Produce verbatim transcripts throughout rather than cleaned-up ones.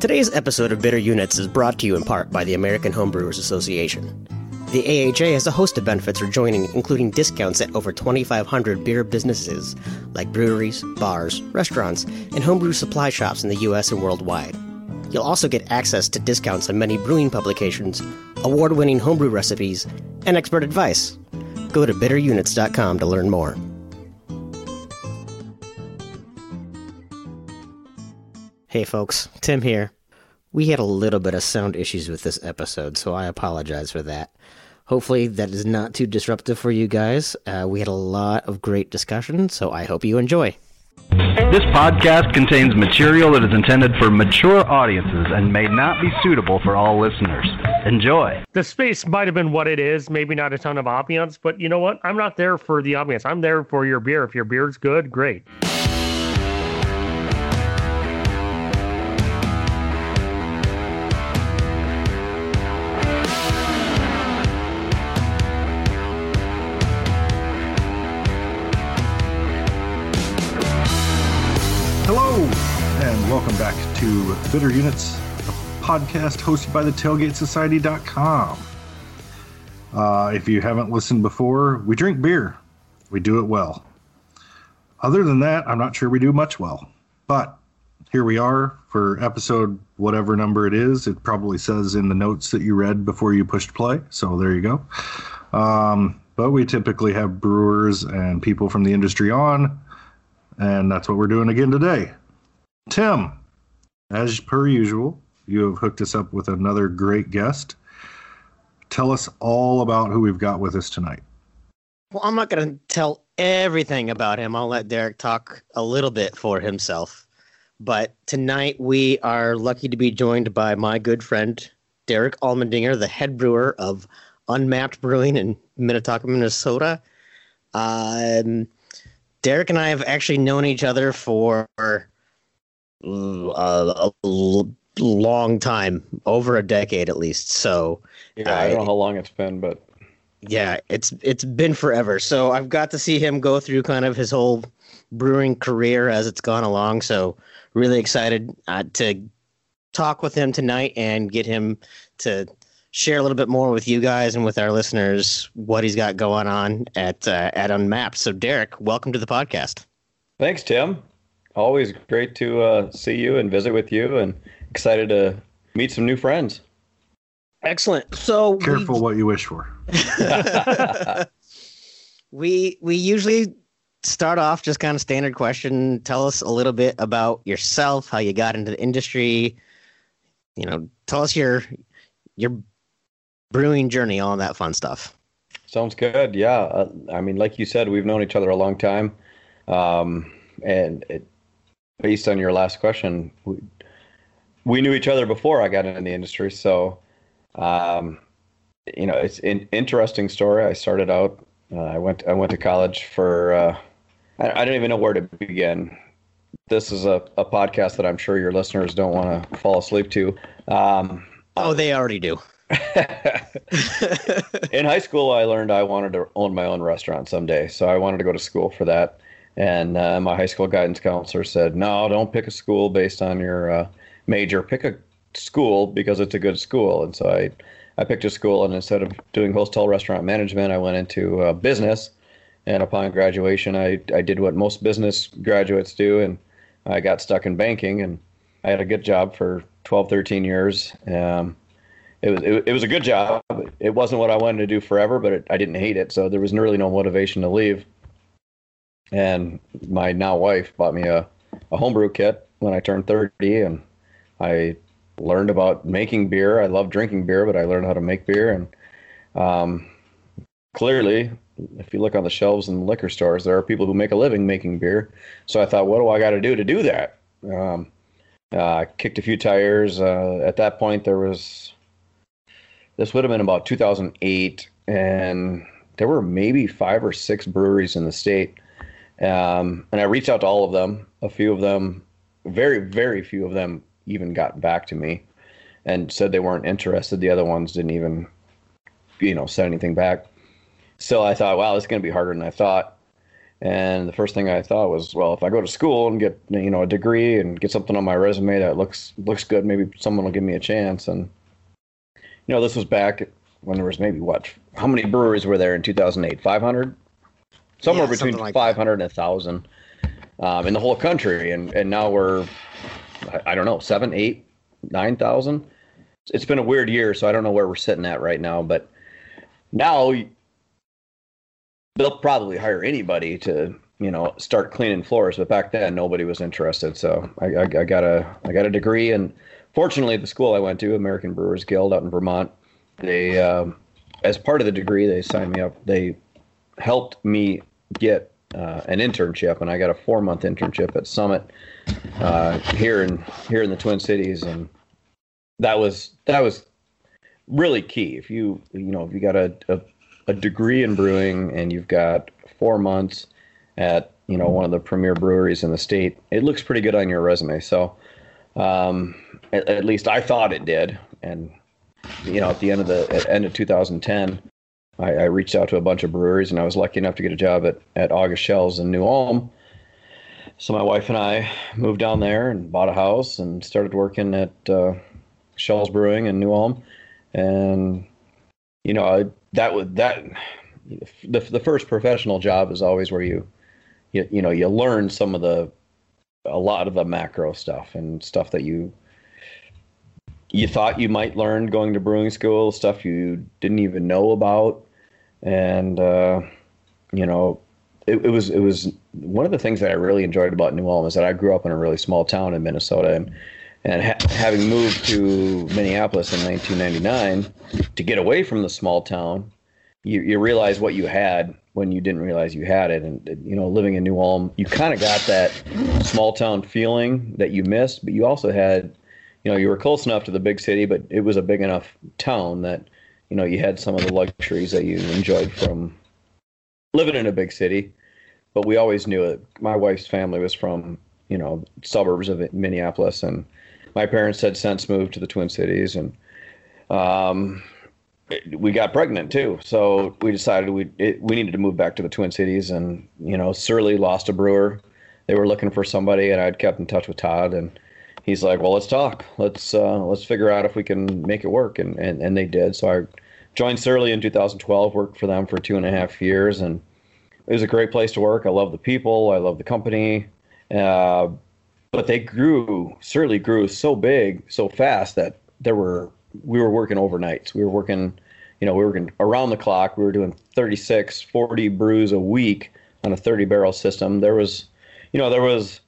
Today's episode of Bitter Units is brought to you in part by the American Homebrewers Association. The A H A has a host of benefits for joining, including discounts at over twenty-five hundred beer businesses, like breweries, bars, restaurants, and homebrew supply shops in the U S and worldwide. You'll also get access to discounts on many brewing publications, award-winning homebrew recipes, and expert advice. Go to bitter units dot com to learn more. Hey folks, Tim here. We had a little bit of sound issues with this episode, so I apologize for that. Hopefully that is not too disruptive for you guys. Uh, we had a lot of great discussion, so I hope you enjoy. This podcast contains material that is intended for mature audiences and may not be suitable for all listeners. Enjoy. The space might have been what it is, maybe not a ton of ambiance, but you know what? I'm not there for the ambiance. I'm there for your beer. If your beer's good, great. Welcome back to Bitter Units, a podcast hosted by the tailgate society dot com. Uh, if you haven't listened before, we drink beer. We do it well. Other than that, I'm not sure we do much well. But here we are for episode whatever number it is. It probably says in the notes that you read before you pushed play, so there you go. Um, but we typically have brewers and people from the industry on, and that's what we're doing again today. Tim, as per usual, you have hooked us up with another great guest. Tell us all about who we've got with us tonight. Well, I'm not going to tell everything about him. I'll let Derek talk a little bit for himself. But tonight we are lucky to be joined by my good friend, Derek Almendinger, the head brewer of Unmapped Brewing in Minnetonka, Minnesota. Um, Derek and I have actually known each other for... Uh, a l- long time, over a decade at least. So yeah, I, I don't know how long it's been, but yeah, it's it's been forever. So I've got to see him go through kind of his whole brewing career as it's gone along. So really excited uh, to talk with him tonight and get him to share a little bit more with you guys and with our listeners what he's got going on at uh, at Unmapped. So Derek, welcome to the podcast. Thanks, Tim. Always great to uh, see you and visit with you, and excited to meet some new friends. Excellent. So careful we... what you wish for. we we usually start off just kind of standard question. Tell us a little bit about yourself, how you got into the industry. You know, tell us your your brewing journey, all that fun stuff. Sounds good. Yeah, uh, I mean, like you said, we've known each other a long time, um, and it. Based on your last question, we, we knew each other before I got into the industry. So, um, you know, it's an interesting story. I started out, uh, I went I went to college for, uh, I, I don't even know where to begin. This is a, a podcast that I'm sure your listeners don't want to fall asleep to. Um, oh, they already do. In high school, I learned I wanted to own my own restaurant someday. So I wanted to go to school for that. And uh, my high school guidance counselor said, no, don't pick a school based on your uh, major. Pick a school because it's a good school. And so I, I picked a school, and instead of doing hotel restaurant management, I went into uh, business. And upon graduation, I, I did what most business graduates do, and I got stuck in banking. And I had a good job for twelve, thirteen years. Um, it was it, it was a good job. It wasn't what I wanted to do forever, but it, I didn't hate it. So there was really no motivation to leave. And my now wife bought me a, a homebrew kit when I turned thirty, and I learned about making beer. I love drinking beer, but I learned how to make beer. And um, clearly, if you look on the shelves in the liquor stores, there are people who make a living making beer. So I thought, what do I got to do to do that? Um, uh, I kicked a few tires. Uh, at that point, there was this would have been about two thousand eight, and there were maybe five or six breweries in the state. Um, and I reached out to all of them. A few of them, very, very few of them even got back to me and said they weren't interested. The other ones didn't even, you know, send anything back. So I thought, wow, it's going to be harder than I thought. And the first thing I thought was, well, if I go to school and get, you know, a degree and get something on my resume that looks looks good, maybe someone will give me a chance. And, you know, this was back when there was maybe, what, how many breweries were there in two thousand eight? five hundred? Somewhere yeah, between like five hundred that. and one thousand um, in the whole country. And, and now we're, I, I don't know, seven, eight, nine thousand? It's been a weird year, so I don't know where we're sitting at right now. But now they'll probably hire anybody to, you know, start cleaning floors. But back then, nobody was interested. So I, I, I got a I got a degree. And fortunately, the school I went to, American Brewers Guild out in Vermont, they, um, as part of the degree, they signed me up. They helped me get uh, an internship. And I got a four-month internship at Summit uh, here in here in the Twin Cities. And that was that was really key. If you, you know, if you got a, a a degree in brewing and you've got four months at, you know, one of the premier breweries in the state, it looks pretty good on your resume. So um, at, at least I thought it did. And, you know, at the end of the at end of two thousand ten, I, I reached out to a bunch of breweries, and I was lucky enough to get a job at, at August Schell's in New Ulm. So my wife and I moved down there and bought a house and started working at uh, Schell's Brewing in New Ulm. And, you know, I, that was that the the first professional job is always where you, you you know, you learn some of the a lot of the macro stuff and stuff that you you thought you might learn going to brewing school, stuff you didn't even know about. And uh, you know, it, it was it was one of the things that I really enjoyed about New Ulm is that I grew up in a really small town in Minnesota, and And ha- having moved to Minneapolis in nineteen ninety-nine to get away from the small town, you, you realize what you had when you didn't realize you had it. And, you know, living in New Ulm, you kind of got that small town feeling that you missed, but you also had, you know, you were close enough to the big city, but it was a big enough town that, you know, you had some of the luxuries that you enjoyed from living in a big city. But we always knew it. My wife's family was from, you know, suburbs of Minneapolis, and my parents had since moved to the Twin Cities, and um, we got pregnant too. So we decided we it, we needed to move back to the Twin Cities, and, you know, Surly lost a brewer. They were looking for somebody, and I'd kept in touch with Todd, and he's like, well, let's talk. Let's uh, let's figure out if we can make it work, and, and, and they did. So I joined Surly in two thousand twelve, worked for them for two and a half years, and it was a great place to work. I love the people. I love the company. Uh, But they grew, Surly grew so big, so fast that there were, we were working overnights. We were working, you know, we were working around the clock. We were doing thirty-six, forty brews a week on a thirty barrel system. There was, you know, there was,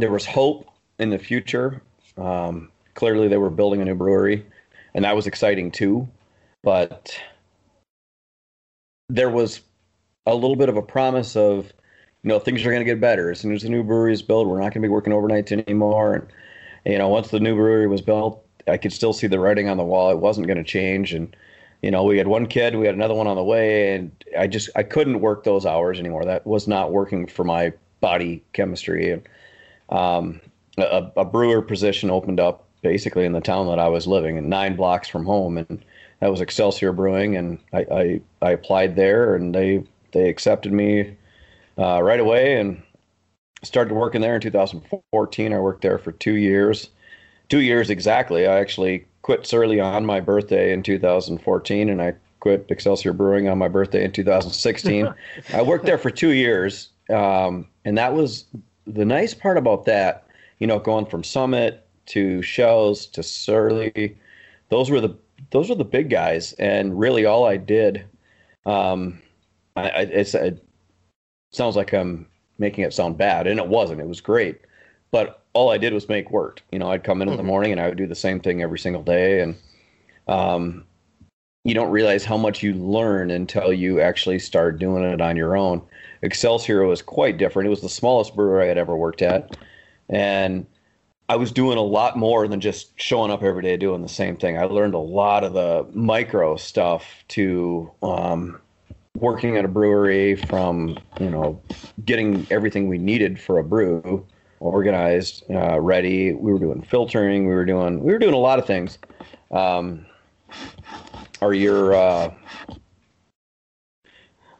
there was hope in the future. Um, clearly they were building a new brewery, and that was exciting too, but there was a little bit of a promise of, you know, things are going to get better. As soon as the new brewery is built, we're not going to be working overnights anymore. And, you know, once the new brewery was built, I could still see the writing on the wall. It wasn't going to change. And, you know, we had one kid, we had another one on the way, and I just, I couldn't work those hours anymore. That was not working for my body chemistry. And um, a, a brewer position opened up basically in the town that I was living in, nine blocks from home. And that was Excelsior Brewing. And I, I, I applied there, and they, they accepted me Uh, right away, and started working there in two thousand fourteen. I worked there for two years, two years exactly. I actually quit Surly on my birthday in two thousand fourteen, and I quit Excelsior Brewing on my birthday in two thousand sixteen. I worked there for two years, um, and that was the nice part about that, you know, going from Summit to Schell's to Surly. Those were the those were the big guys, and really all I did, um, I, it's a sounds like I'm making it sound bad, and it wasn't. It was great, but all I did was make work. You know, I'd come in mm-hmm. in the morning, and I would do the same thing every single day, and um, you don't realize how much you learn until you actually start doing it on your own. Excelsior was quite different. It was the smallest brewery I had ever worked at, and I was doing a lot more than just showing up every day doing the same thing. I learned a lot of the micro stuff to um, – working at a brewery, from, you know, getting everything we needed for a brew organized, uh, ready. We were doing filtering. We were doing we were doing a lot of things. Um, are your uh,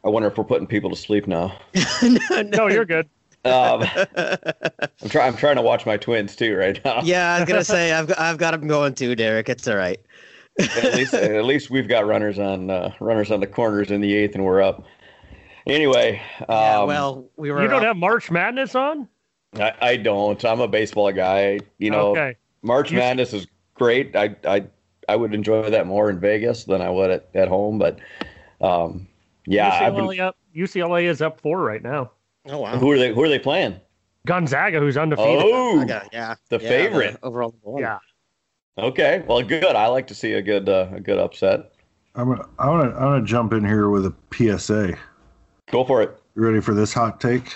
I wonder if we're putting people to sleep now. no, no. no, you're good. Um, I'm trying. I'm trying to watch my twins too right now. Yeah, I was gonna say I've got, I've got them going too, Derek. It's all right. at least, at least we've got runners on uh, runners on the corners in the eighth, and we're up. Anyway, um, yeah. Well, we were. You don't up. have March Madness on? I, I don't. I'm a baseball guy. You know, okay. March you Madness should... is great. I I I would enjoy that more in Vegas than I would at, at home. But um, yeah, U C L A, I've been... up. U C L A is up four right now. Oh wow! Who are they? Who are they playing? Gonzaga, who's undefeated. Oh, Gonzaga, yeah, the yeah, favorite overall. Yeah. Okay. Well, good. I like to see a good uh, a good upset. I'm gonna I want to I want to jump in here with a P S A. Go for it. You ready for this hot take?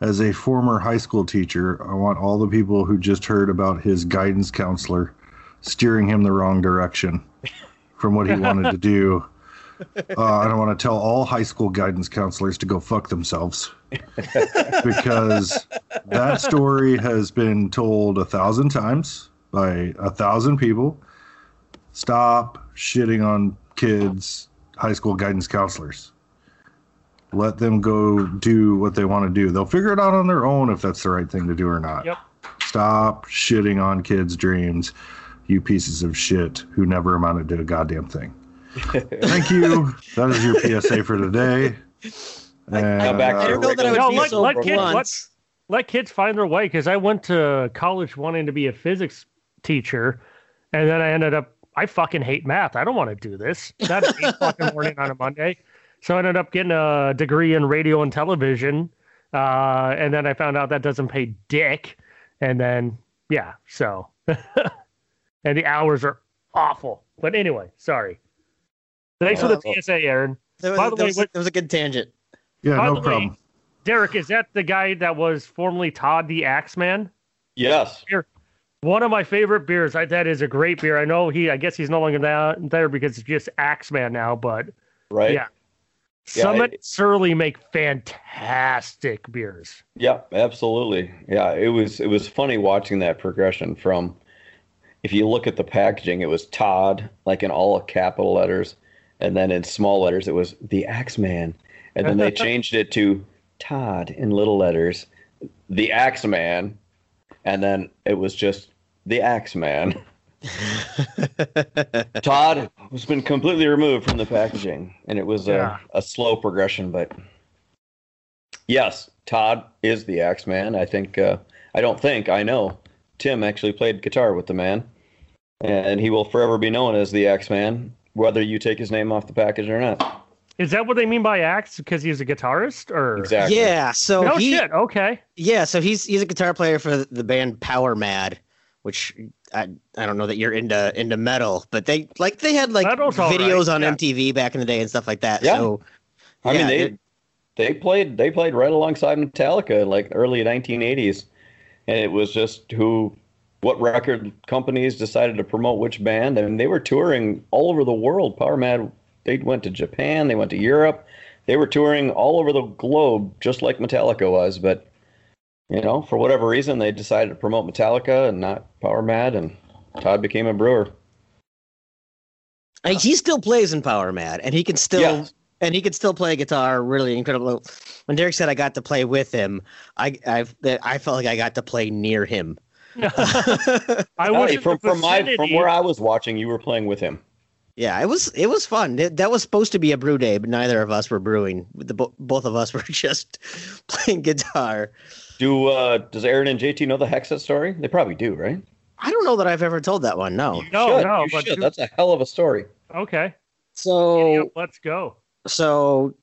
As a former high school teacher, I want all the people who just heard about his guidance counselor steering him the wrong direction from what he wanted to do. Uh, I don't want to tell all high school guidance counselors to go fuck themselves because that story has been told a thousand times by a thousand people. Stop shitting on kids, high school guidance counselors. Let them go do what they want to do. They'll figure it out on their own if that's the right thing to do or not. Yep. Stop shitting on kids' dreams, you pieces of shit who never amounted to a goddamn thing. Thank you. That is your P S A for today. And, I, back uh, know that I no, let, let, kids, let, let kids find their way, because I went to college wanting to be a physics teacher, and then I ended up, I fucking hate math. I don't want to do this. That's eight o'clock in the morning on a Monday. So I ended up getting a degree in radio and television, uh, and then I found out that doesn't pay dick. And then, yeah, so. And the hours are awful. But anyway, sorry. Thanks uh, for the P S A, Aaron. That was, By the that way, was, what, that was a good tangent. Yeah, no problem. Way, Derek, is that the guy that was formerly Todd the Axeman? Yes. One of my favorite beers. I, that is a great beer. I know he. I guess he's no longer down there because it's just Axeman now. But right. Yeah. yeah Summit it, Surly make fantastic beers. Yeah, absolutely. Yeah, it was. It was funny watching that progression from. If you look at the packaging, it was Todd, like in all capital letters. And then in small letters, it was the Axeman. And then they changed it to Todd in little letters, the Axeman. And then it was just the Axeman. Todd has been completely removed from the packaging. And it was yeah. a, a slow progression. But yes, Todd is the Axeman. I think, uh, I don't think, I know. Tim actually played guitar with the man. And he will forever be known as the Axeman, whether you take his name off the package or not. Is that what they mean by axe? Because he's a guitarist, or exactly. Yeah. So no he, shit. Okay. Yeah. So he's he's a guitar player for the band Power Mad, which I I don't know that you're into into metal, but they like they had like Metal's videos right. on yeah. M T V back in the day and stuff like that. Yeah. So I yeah, mean they it, they played they played right alongside Metallica in like early nineteen eighties, and it was just who. What record companies decided to promote which band, and they were touring all over the world. Power Mad, they went to Japan, they went to Europe. They were touring all over the globe, just like Metallica was. But, you know, for whatever reason, they decided to promote Metallica and not Power Mad, and Todd became a brewer. He still plays in Power Mad, and he can still... Yeah. And he could still play guitar, really incredible. When Derek said I got to play with him, I I've, I felt like I got to play near him. I no, was from, from my from where I was watching, you were playing with him. Yeah, it was it was fun. It, that was supposed to be a brew day, but neither of us were brewing. The both of us were just playing guitar. Do uh, does Aaron and J T know the Hexit story? They probably do, right? I don't know that I've ever told that one. No, you no, should. no. You but should. You... That's a hell of a story. Okay, so let's go. So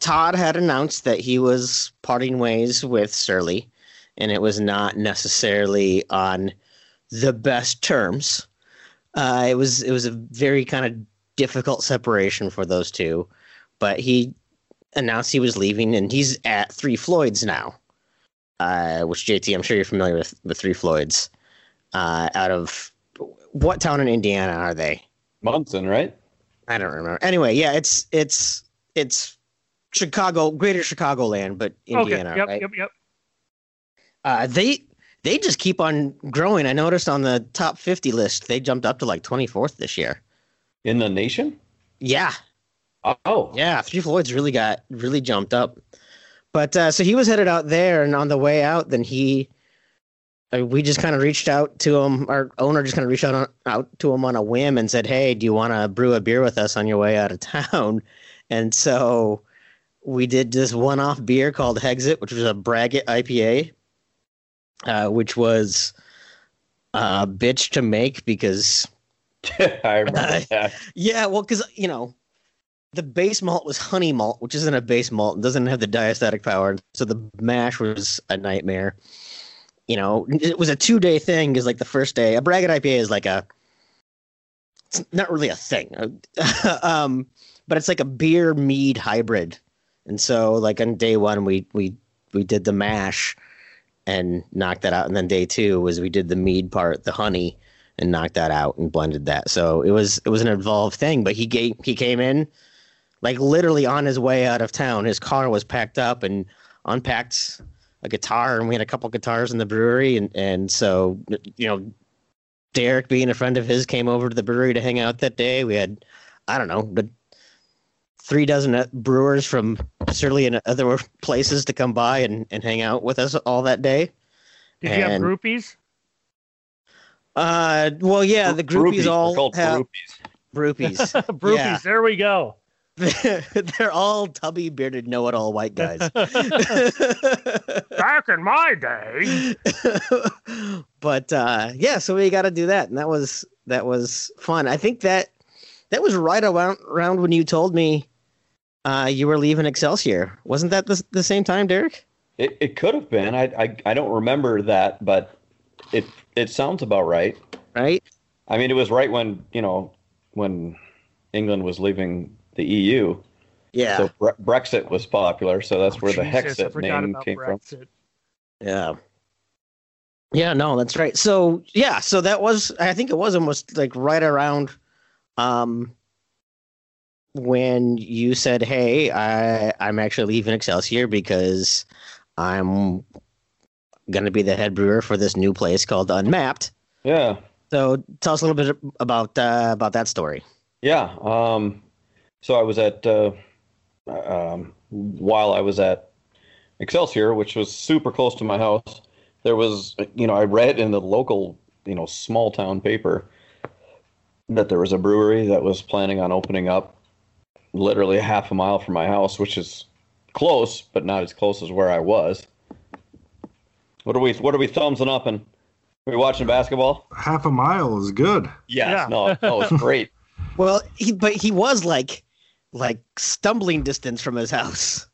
Todd had announced that he was parting ways with Surly. And it was not necessarily on the best terms. Uh, it was it was a very kind of difficult separation for those two. But he announced he was leaving, and he's at Three Floyds now, uh, which, J T, I'm sure you're familiar with the Three Floyds. Uh, out of what town in Indiana are they? Munson, right? I don't remember. Anyway, yeah, it's it's it's Chicago, greater Chicagoland, but Indiana, okay. yep, right? Yep, yep, yep. Uh, they they just keep on growing. I noticed on the top fifty list, they jumped up to like twenty-fourth this year. In the nation? Yeah. Oh. Yeah, Three Floyds really got really jumped up. But uh, so he was headed out there, and on the way out, then he, I mean, we just kind of reached out to him. Our owner just kind of reached out, on, out to him on a whim and said, hey, do you want to brew a beer with us on your way out of town? And so we did this one-off beer called Hexit, which was a Braggot I P A, uh, which was a bitch to make because... I remember that. Uh, yeah, well, because, you know, the base malt was honey malt, which isn't a base malt and doesn't have the diastatic power. So the mash was a nightmare. You know, it was a two-day thing because, like, the first day, a Braggot I P A is like a, it's not really a thing, um, but it's like a beer mead hybrid. And so, like, on day one, we we we did the mash and knocked that out, and then day two was we did the mead part, the honey, and knocked that out and blended that. So it was it was an involved thing. But he gave, he came in, like, literally on his way out of town. His car was packed up and unpacked a guitar, and we had a couple guitars in the brewery, and and so, you know, Derek, being a friend of his, came over to the brewery to hang out that day. We had, I don't know, but. Three dozen brewers from Surly and other places to come by and, and hang out with us all that day. Did and, you have groupies? Uh, well, yeah, the groupies, groupies. all have groupies. Groupies, groupies. Yeah. There we go. They're all tubby, bearded, know-it-all white guys. Back in my day. But uh, yeah, so we got to do that, and that was that was fun. I think that that was right around, around when you told me. Uh, you were leaving Excelsior. Wasn't that the, the same time, Derek? It it could have been. I, I I don't remember that, but it it sounds about right. Right? I mean, it was right when, you know, when England was leaving the E U. Yeah. So Bre- Brexit was popular, so that's oh, where Jesus, the Hexit name came Brexit. from. Yeah. Yeah, no, that's right. So, yeah, so that was, I think it was almost like right around um when you said, hey, I, I'm actually leaving Excelsior because I'm going to be the head brewer for this new place called Unmapped. Yeah. So tell us a little bit about uh, about that story. Yeah. Um, so I was at, uh, um, while I was at Excelsior, which was super close to my house, there was, you know, I read in the local, you know, small town paper that there was a brewery that was planning on opening up literally a half a mile from my house, which is close, but not as close as where I was. What are we? What are we thumbsing up and? Are we watching basketball? Half a mile is good. Yes, yeah. No. No. It's great. Well, he, but he was like, like stumbling distance from his house.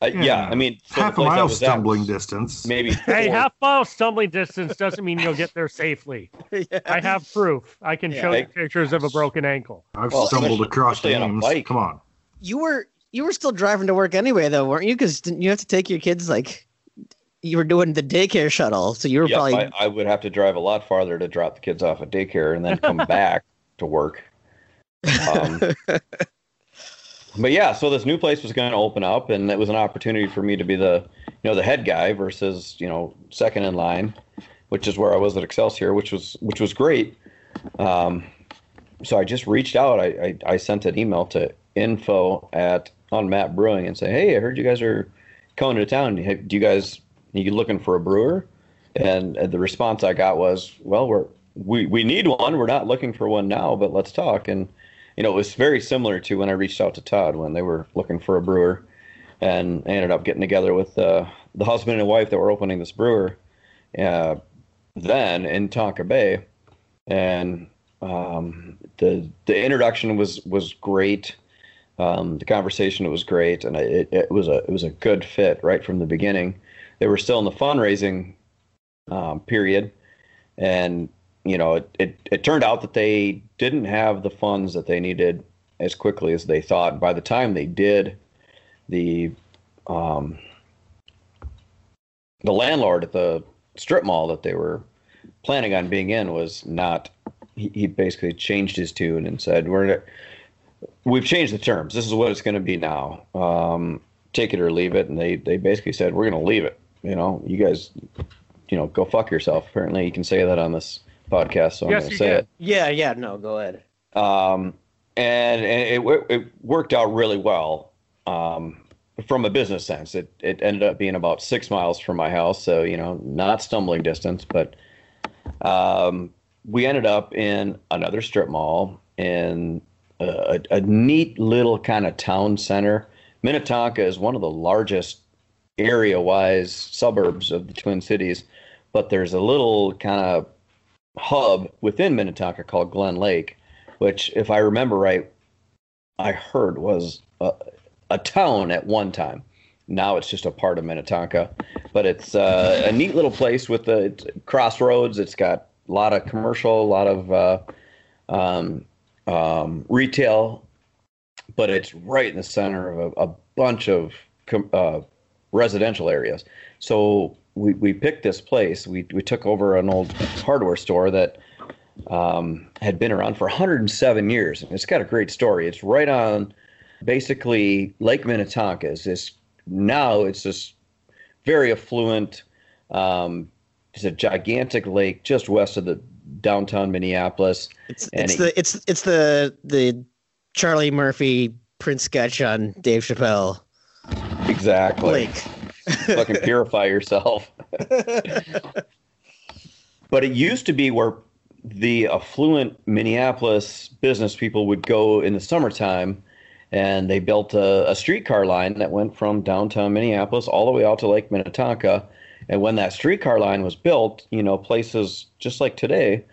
Uh, yeah. yeah, I mean, so half a mile stumbling distance. Maybe. Hey, half mile stumbling distance doesn't mean you'll get there safely. Yeah. I have proof. I can yeah, show I, you pictures of a broken ankle. I've well, stumbled across things. Come on. You were you were still driving to work anyway, though, weren't you? Because didn't you have to take your kids? Like, you were doing the daycare shuttle, so you were yep, probably. I, I would have to drive a lot farther to drop the kids off at daycare and then come back to work. Um, But yeah, so this new place was going to open up, and it was an opportunity for me to be the, you know, the head guy versus, you know, second in line, which is where I was at Excelsior, which was which was great. Um, so I just reached out. I, I I sent an email to info at Unmapped Brewing and say, hey, I heard you guys are coming to town. Do you guys are you looking for a brewer? And the response I got was, well, we're we we need one. We're not looking for one now, but let's talk. And you know, it was very similar to when I reached out to Todd when they were looking for a brewer, and I ended up getting together with uh, the husband and wife that were opening this brewer uh, then in Tonka Bay. And um, the the introduction was was great. Um, the conversation was great, and it, it was a it was a good fit right from the beginning. They were still in the fundraising um, period, and you know, it, it, it turned out that they didn't have the funds that they needed as quickly as they thought. By the time they did, the um, the landlord at the strip mall that they were planning on being in was not. He, he basically changed his tune and said, "We're gonna, we've changed the terms. This is what it's going to be now. Um, take it or leave it." And they they basically said, "We're going to leave it. You know, you guys, you know, go fuck yourself." Apparently, you can say that on this podcast, so yes, I'm gonna say did. it. Yeah, yeah, no, go ahead. Um, and, and it, it worked out really well um, from a business sense. It it ended up being about six miles from my house, so you know, not stumbling distance. But um, we ended up in another strip mall in a, a neat little kind of town center. Minnetonka is one of the largest area-wise suburbs of the Twin Cities, but there's a little kind of hub within Minnetonka called Glen Lake, which, if I remember right, I heard was a, a town at one time. Now it's just a part of Minnetonka, but it's uh, a neat little place with the crossroads. It's got a lot of commercial, a lot of uh, um, um, retail, but it's right in the center of a, a bunch of com- uh, residential areas. So we, we picked this place. We we took over an old hardware store that um, had been around for one hundred seven years. And it's got a great story. It's right on basically Lake Minnetonka. Is this now it's this very affluent, um, it's a gigantic lake just west of the downtown Minneapolis. It's it's it, the it's it's the the Charlie Murphy print sketch on Dave Chappelle. Exactly. Lake. Fucking purify yourself. But it used to be where the affluent Minneapolis business people would go in the summertime, and they built a, a streetcar line that went from downtown Minneapolis all the way out to Lake Minnetonka. And when that streetcar line was built, you know, places just like today,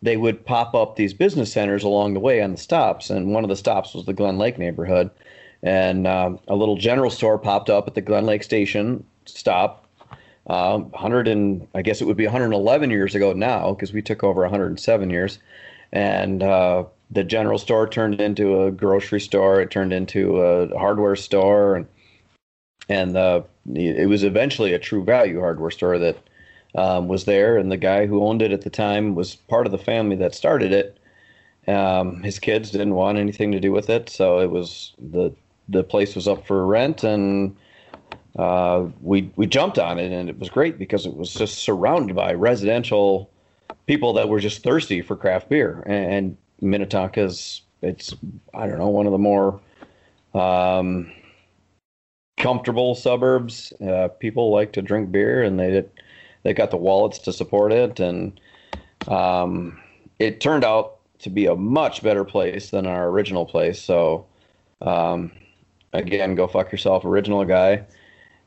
they would pop up these business centers along the way on the stops. And one of the stops was the Glen Lake neighborhood. And um, a little general store popped up at the Glen Lake Station stop. Um, hundred and I guess it would be one hundred eleven years ago now, because we took over one hundred seven years. And uh, the general store turned into a grocery store. It turned into a hardware store, and and uh, it was eventually a True Value hardware store that um, was there. And the guy who owned it at the time was part of the family that started it. Um, his kids didn't want anything to do with it, so it was the the place was up for rent, and uh, we we jumped on it, and it was great because it was just surrounded by residential people that were just thirsty for craft beer. And, and Minnetonka's, it's, I don't know, one of the more um, comfortable suburbs. Uh, people like to drink beer, and they did, they got the wallets to support it, and um, it turned out to be a much better place than our original place. So. Um, again, go fuck yourself, original guy.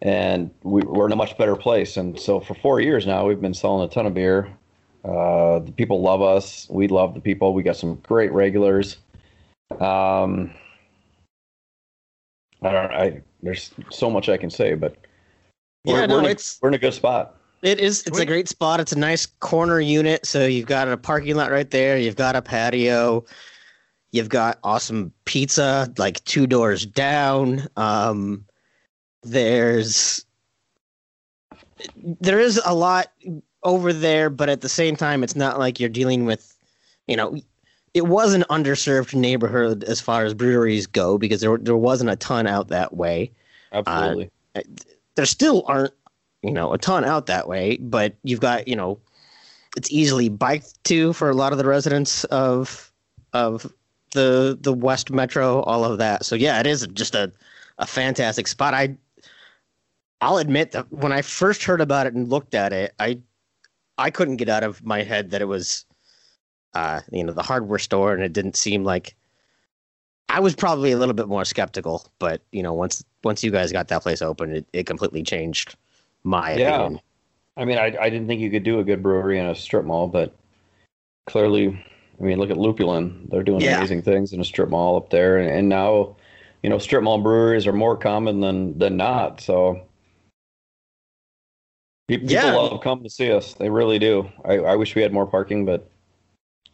And we, we're in a much better place. And so for four years now, we've been selling a ton of beer. Uh, the people love us. We love the people. We got some great regulars. Um, I don't I, there's so much I can say, but we're, yeah, no, we're, in, it's, we're in a good spot. It is. It's a great spot. It's a nice corner unit. So you've got a parking lot right there. You've got a patio. You've got awesome pizza, like two doors down. Um, there's there is a lot over there, but at the same time, it's not like you're dealing with, you know, it was an underserved neighborhood as far as breweries go, because there there wasn't a ton out that way. Absolutely, uh, there still aren't, you know, a ton out that way, but you've got, you know, it's easily biked to for a lot of the residents of of the the West Metro, all of that. So yeah, it is just a, a fantastic spot. I I'll admit that when I first heard about it and looked at it, I I couldn't get out of my head that it was uh you know, the hardware store, and it didn't seem like, I was probably a little bit more skeptical, but you know, once once you guys got that place open, it, it completely changed my yeah. opinion. I mean, I I didn't think you could do a good brewery in a strip mall, but clearly, I mean, look at Lupulin. They're doing yeah. amazing things in a strip mall up there. And, and now, you know, strip mall breweries are more common than, than not. So people yeah. love coming to see us. They really do. I, I wish we had more parking, but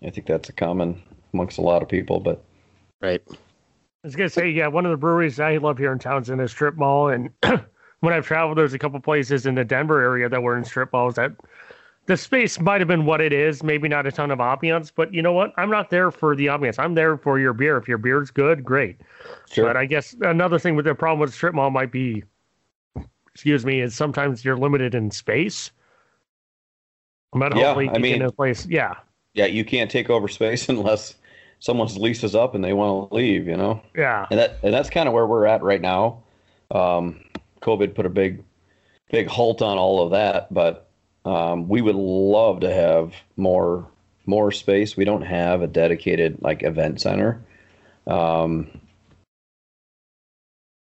I think that's a common amongst a lot of people. But right. I was going to say, yeah, one of the breweries I love here in town is in a strip mall. And when I've traveled, there's a couple places in the Denver area that were in strip malls that the space might have been what it is, maybe not a ton of ambiance, but you know what? I'm not there for the ambiance. I'm there for your beer. If your beer's good, great. Sure. But I guess another thing with the problem with strip mall might be, excuse me, is sometimes you're limited in space. But yeah, hopefully, I mean, in a place, yeah, yeah, you can't take over space unless someone's lease is up and they want to leave, you know? Yeah. And that and that's kind of where we're at right now. Um, COVID put a big, big halt on all of that, but um, we would love to have more more space. We don't have a dedicated like event center. Um,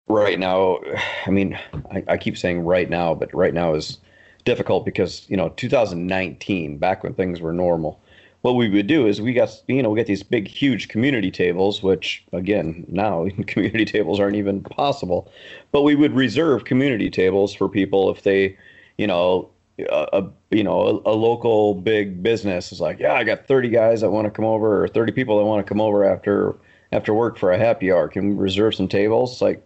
right now, I mean, I, I keep saying right now, but right now is difficult because, you know, two thousand nineteen, back when things were normal, what we would do is we got, you know, we got these big, huge community tables, which, again, now community tables aren't even possible. But we would reserve community tables for people if they, you know, a, you know, a, a local big business is like, yeah, I got thirty guys that want to come over or thirty people that want to come over after after work for a happy hour. Can we reserve some tables? It's like,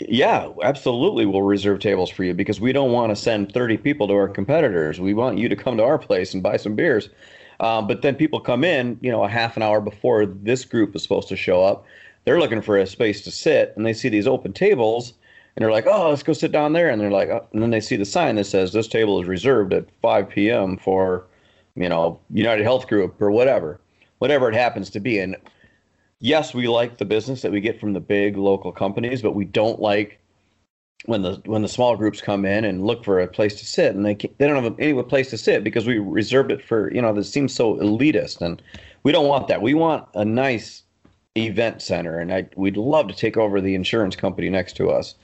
yeah, absolutely. We'll reserve tables for you because we don't want to send thirty people to our competitors. We want you to come to our place and buy some beers. Um, but then people come in, you know, a half an hour before this group is supposed to show up. They're looking for a space to sit, and they see these open tables, and they're like, "Oh, let's go sit down there." And they're like, oh, and then they see the sign that says this table is reserved at five p.m. for, you know, United Health Group or whatever, whatever it happens to be. And yes, we like the business that we get from the big local companies, but we don't like when the when the small groups come in and look for a place to sit, and they can't, they don't have any place to sit because we reserved it for, you know, this seems so elitist, and we don't want that. We want a nice event center, and I we'd love to take over the insurance company next to us.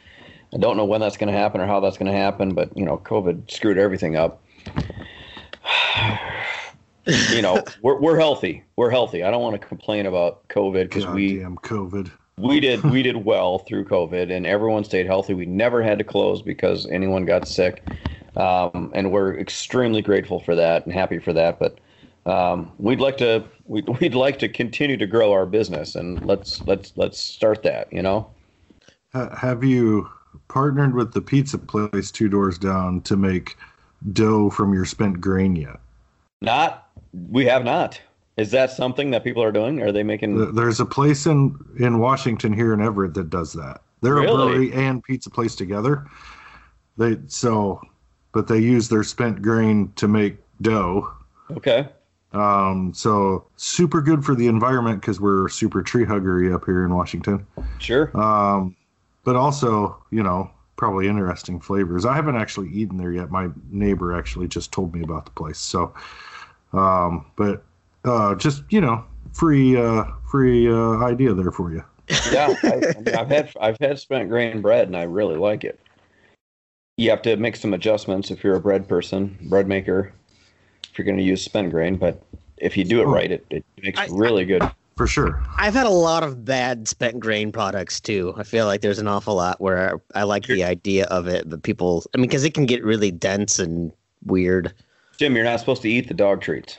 I don't know when that's going to happen or how that's going to happen, but, you know, COVID screwed everything up. You know, we're we're healthy. We're healthy. I don't want to complain about COVID because we damn COVID. We did we did well through COVID, and everyone stayed healthy. We never had to close because anyone got sick, um, and we're extremely grateful for that and happy for that. But um, we'd like to we'd, we'd like to continue to grow our business, and let's let's let's start that. You know, uh, have you partnered with the pizza place two doors down to make dough from your spent grain yet? Not we have not. Is that something that people are doing? Are they making? There's a place in, in Washington here in Everett that does that. They're really? A brewery and pizza place together. They so, but they use their spent grain to make dough. Okay. Um. So super good for the environment because we're super tree huggery up here in Washington. Sure. Um. But also, you know, probably interesting flavors. I haven't actually eaten there yet. My neighbor actually just told me about the place. So, um. But. Uh, just, you know, free uh, free uh, idea there for you. Yeah, I, I mean, I've had I've had spent grain bread, and I really like it. You have to make some adjustments if you're a bread person, bread maker, if you're going to use spent grain. But if you do it oh. right, it, it makes I, really I, good. For sure. I've had a lot of bad spent grain products, too. I feel like there's an awful lot where I, I like sure. the idea of it, but people, I mean, because it can get really dense and weird. Jim, you're not supposed to eat the dog treats.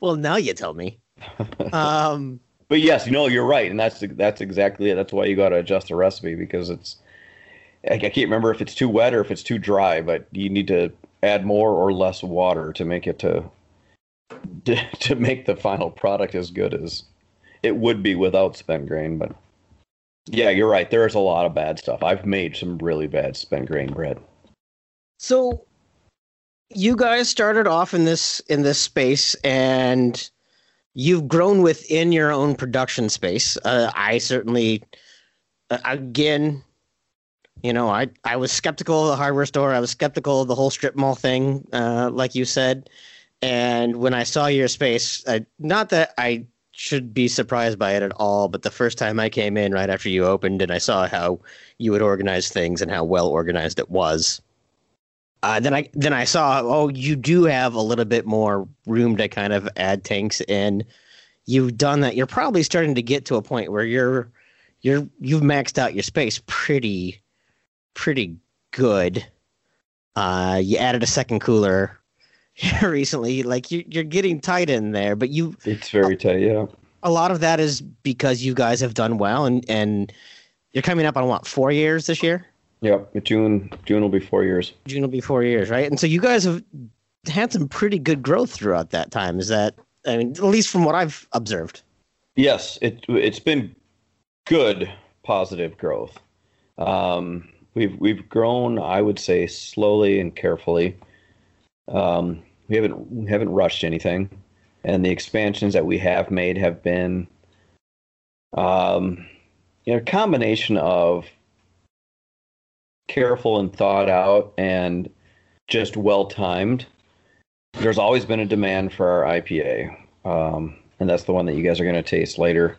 Well, now you tell me. Um, but yes, you know, you're right. And that's that's exactly it. That's why you got to adjust the recipe because it's I, I can't remember if it's too wet or if it's too dry, but you need to add more or less water to make it to to, to make the final product as good as it would be without spent grain. But yeah, you're right. There is a lot of bad stuff. I've made some really bad spent grain bread. So you guys started off in this in this space, and you've grown within your own production space. Uh, I certainly, uh, again, you know, I, I was skeptical of the hardware store. I was skeptical of the whole strip mall thing, uh, like you said. And when I saw your space, I, not that I should be surprised by it at all, but the first time I came in right after you opened and I saw how you had organized things and how well organized it was. Uh, then I then I saw, oh, you do have a little bit more room to kind of add tanks in. You've done that. You're probably starting to get to a point where you're you're you've maxed out your space pretty pretty good. Uh, you added a second cooler recently. Like you you're getting tight in there, but you it's very tight. Yeah, a lot of that is because you guys have done well, and and you're coming up on what, four years this year? Yep, June June will be four years. June will be four years, right? And so you guys have had some pretty good growth throughout that time. Is that, I mean, at least from what I've observed? Yes, it it's been good, positive growth. Um, we've we've grown, I would say, slowly and carefully. Um, we haven't we haven't rushed anything. and the expansions that we have made have been, um, you know, a combination of careful and thought out and just well timed. There's always been a demand for our I P A, um, and that's the one that you guys are going to taste later.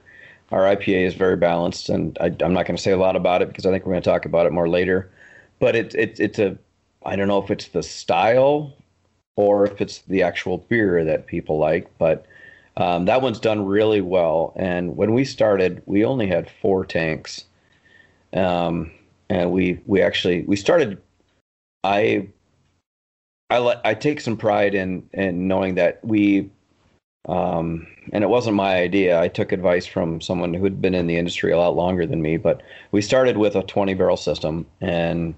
Our I P A is very balanced, and I, I'm not going to say a lot about it because I think we're going to talk about it more later. But it, it, it's a, I don't know if it's the style or if it's the actual beer that people like, but um, that one's done really well. And when we started, we only had four tanks. Um, and we, we actually, we started, I, I, le- I take some pride in, in knowing that we, Um, and it wasn't my idea. I took advice from someone who had been in the industry a lot longer than me, but we started with a twenty barrel system, and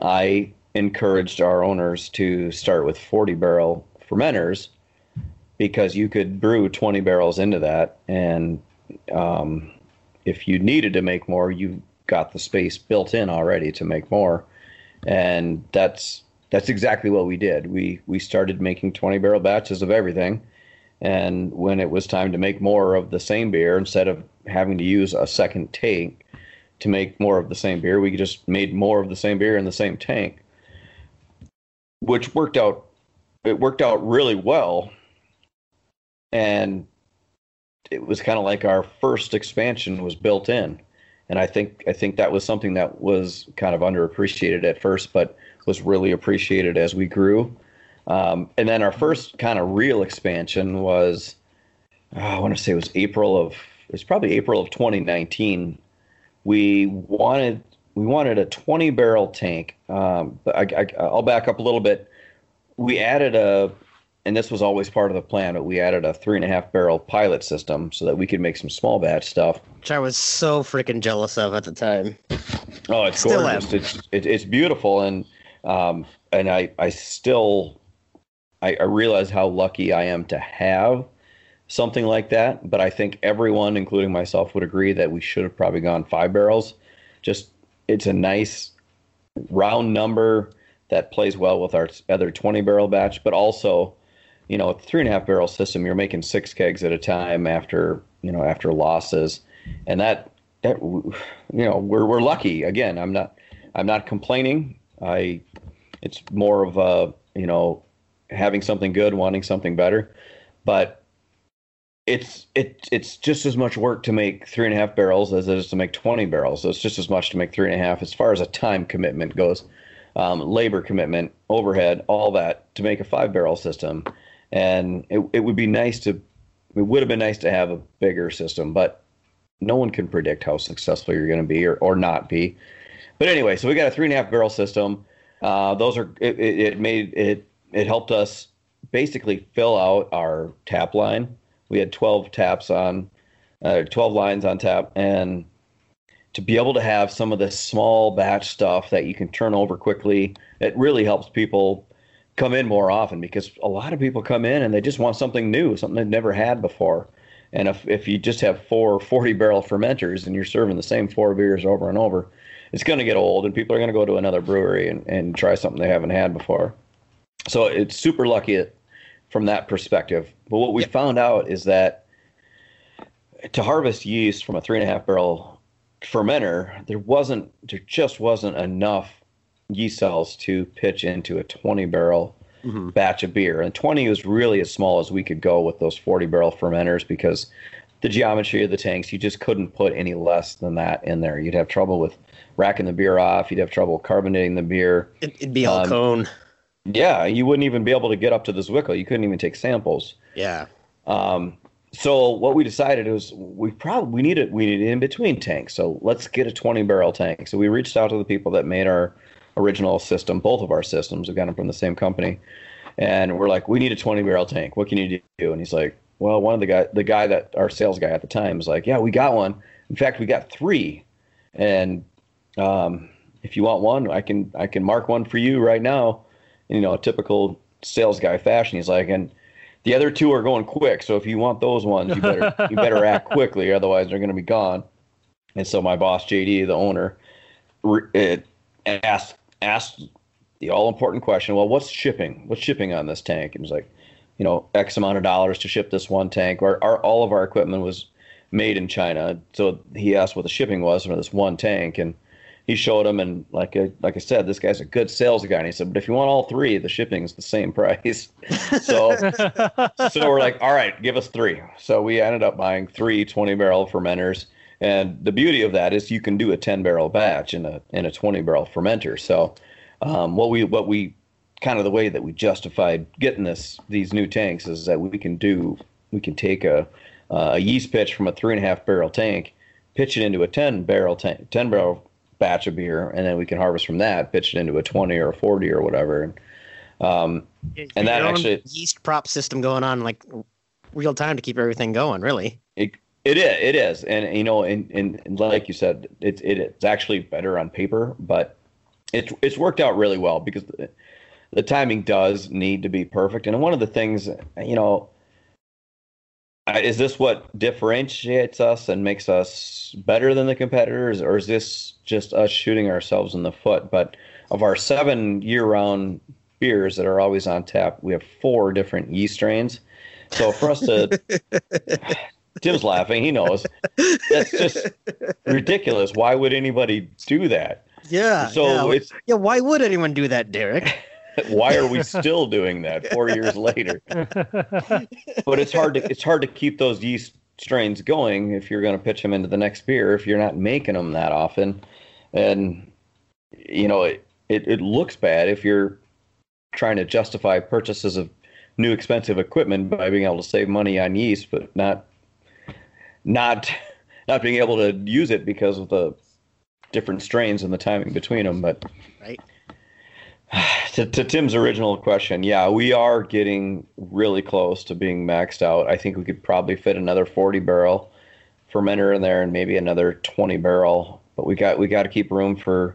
I encouraged our owners to start with forty barrel fermenters because you could brew twenty barrels into that. And, um, if you needed to make more, you got the space built in already to make more. And that's, that's exactly what we did. We, we started making twenty barrel batches of everything. And when it was time to make more of the same beer, instead of having to use a second tank to make more of the same beer, we just made more of the same beer in the same tank, which worked out. It worked out really well. And it was kind of like our first expansion was built in. And I think I think that was something that was kind of underappreciated at first, but was really appreciated as we grew. Um, and then our first kind of real expansion was, oh, I want to say it was April of, it was probably April of twenty nineteen. We wanted, we wanted a twenty barrel tank. Um, but I, I, I'll back up a little bit. We added a, and this was always part of the plan, but we added a three and a half barrel pilot system so that we could make some small batch stuff, which I was so freaking jealous of at the time. Oh, it's still gorgeous. It's, it, it's beautiful. And, um, and I, I still, I realize how lucky I am to have something like that, but I think everyone, including myself, would agree that we should have probably gone five barrels. Just, it's a nice round number that plays well with our other twenty barrel batch, but also, you know, a three and a half barrel system, you're making six kegs at a time after, you know, after losses. And that, that, you know, we're, we're lucky. Again, I'm not, I'm not complaining. I, it's more of a, you know, having something good, wanting something better, but it's it it's just as much work to make three and a half barrels as it is to make twenty barrels. So it's just as much to make three and a half as far as a time commitment goes, um, labor commitment, overhead, all that to make a five barrel system. And it it would be nice to it would have been nice to have a bigger system, but no one can predict how successful you're going to be or, or not be. But anyway, so we got a three and a half barrel system. Uh, those are it, it, it made it. It helped us basically fill out our tap line. We had twelve taps on, uh, twelve lines on tap. And to be able to have some of this small batch stuff that you can turn over quickly, it really helps people come in more often because a lot of people come in and they just want something new, something they've never had before. And if, if you just have four forty barrel fermenters and you're serving the same four beers over and over, it's going to get old and people are going to go to another brewery and, and try something they haven't had before. So it's super lucky from that perspective. But what we yep. found out is that to harvest yeast from a three and a half barrel fermenter, there wasn't, there just wasn't enough yeast cells to pitch into a twenty barrel mm-hmm. batch of beer. And twenty was really as small as we could go with those forty barrel fermenters because the geometry of the tanks, you just couldn't put any less than that in there. You'd have trouble with racking the beer off. You'd have trouble carbonating the beer. It'd be all um, cone. Yeah, you wouldn't even be able to get up to the Zwickle. You couldn't even take samples. Yeah. Um, so what we decided was we probably we needed we needed in between tanks. So let's get a twenty barrel tank. So we reached out to the people that made our original system. Both of our systems, we got them from the same company, and we're like, we need a twenty barrel tank. What can you do? And he's like, well, one of the guy the guy that our sales guy at the time was like, yeah, we got one. In fact, we got three, and um, if you want one, I can I can mark one for you right now. You know, a typical sales guy fashion. He's like, and the other two are going quick. So if you want those ones, you better you better act quickly, otherwise they're going to be gone. And so my boss, J D, the owner, it asked asked the all important question. Well, what's shipping? What's shipping on this tank? And he's like, you know, X amount of dollars to ship this one tank. Our, our all of our equipment was made in China. So he asked what the shipping was for this one tank, and he showed him. And like I, like I said, this guy's a good sales guy. And he said, but if you want all three, the shipping's the same price. So, so we're like, all right, give us three. So we ended up buying three twenty barrel fermenters. And the beauty of that is you can do a ten barrel batch in a, in a twenty barrel fermenter. So, um, what we, what we, kind of the way that we justified getting this, these new tanks is that we can do, we can take a, uh, a yeast pitch from a three and a half barrel tank, pitch it into a ten barrel tank, ten barrel batch of beer. And then we can harvest from that, pitch it into a twenty or a forty or whatever. And, um, yeah, and that actually yeast prop system going on like real time to keep everything going, really. It, It is, it is, and you know, and, and like you said, it's it, it's actually better on paper, but it's it's worked out really well because the, the timing does need to be perfect. And one of the things, you know, is this what differentiates us and makes us better than the competitors, or is this just us shooting ourselves in the foot? But of our seven year-round beers that are always on tap, we have four different yeast strains. So for us to Jim's laughing. He knows. That's just ridiculous. Why would anybody do that? Yeah. So yeah. It's yeah. Why would anyone do that, Derek? Why are we still doing that four years later? But it's hard to it's hard to keep those yeast strains going if you're going to pitch them into the next beer if you're not making them that often, and you know it it, it looks bad if you're trying to justify purchases of new expensive equipment by being able to save money on yeast, but not. Not, not being able to use it because of the different strains and the timing between them. But right. to, to Tim's original question, yeah, we are getting really close to being maxed out. I think we could probably fit another forty barrel fermenter in there and maybe another twenty barrel. But we got we got to keep room for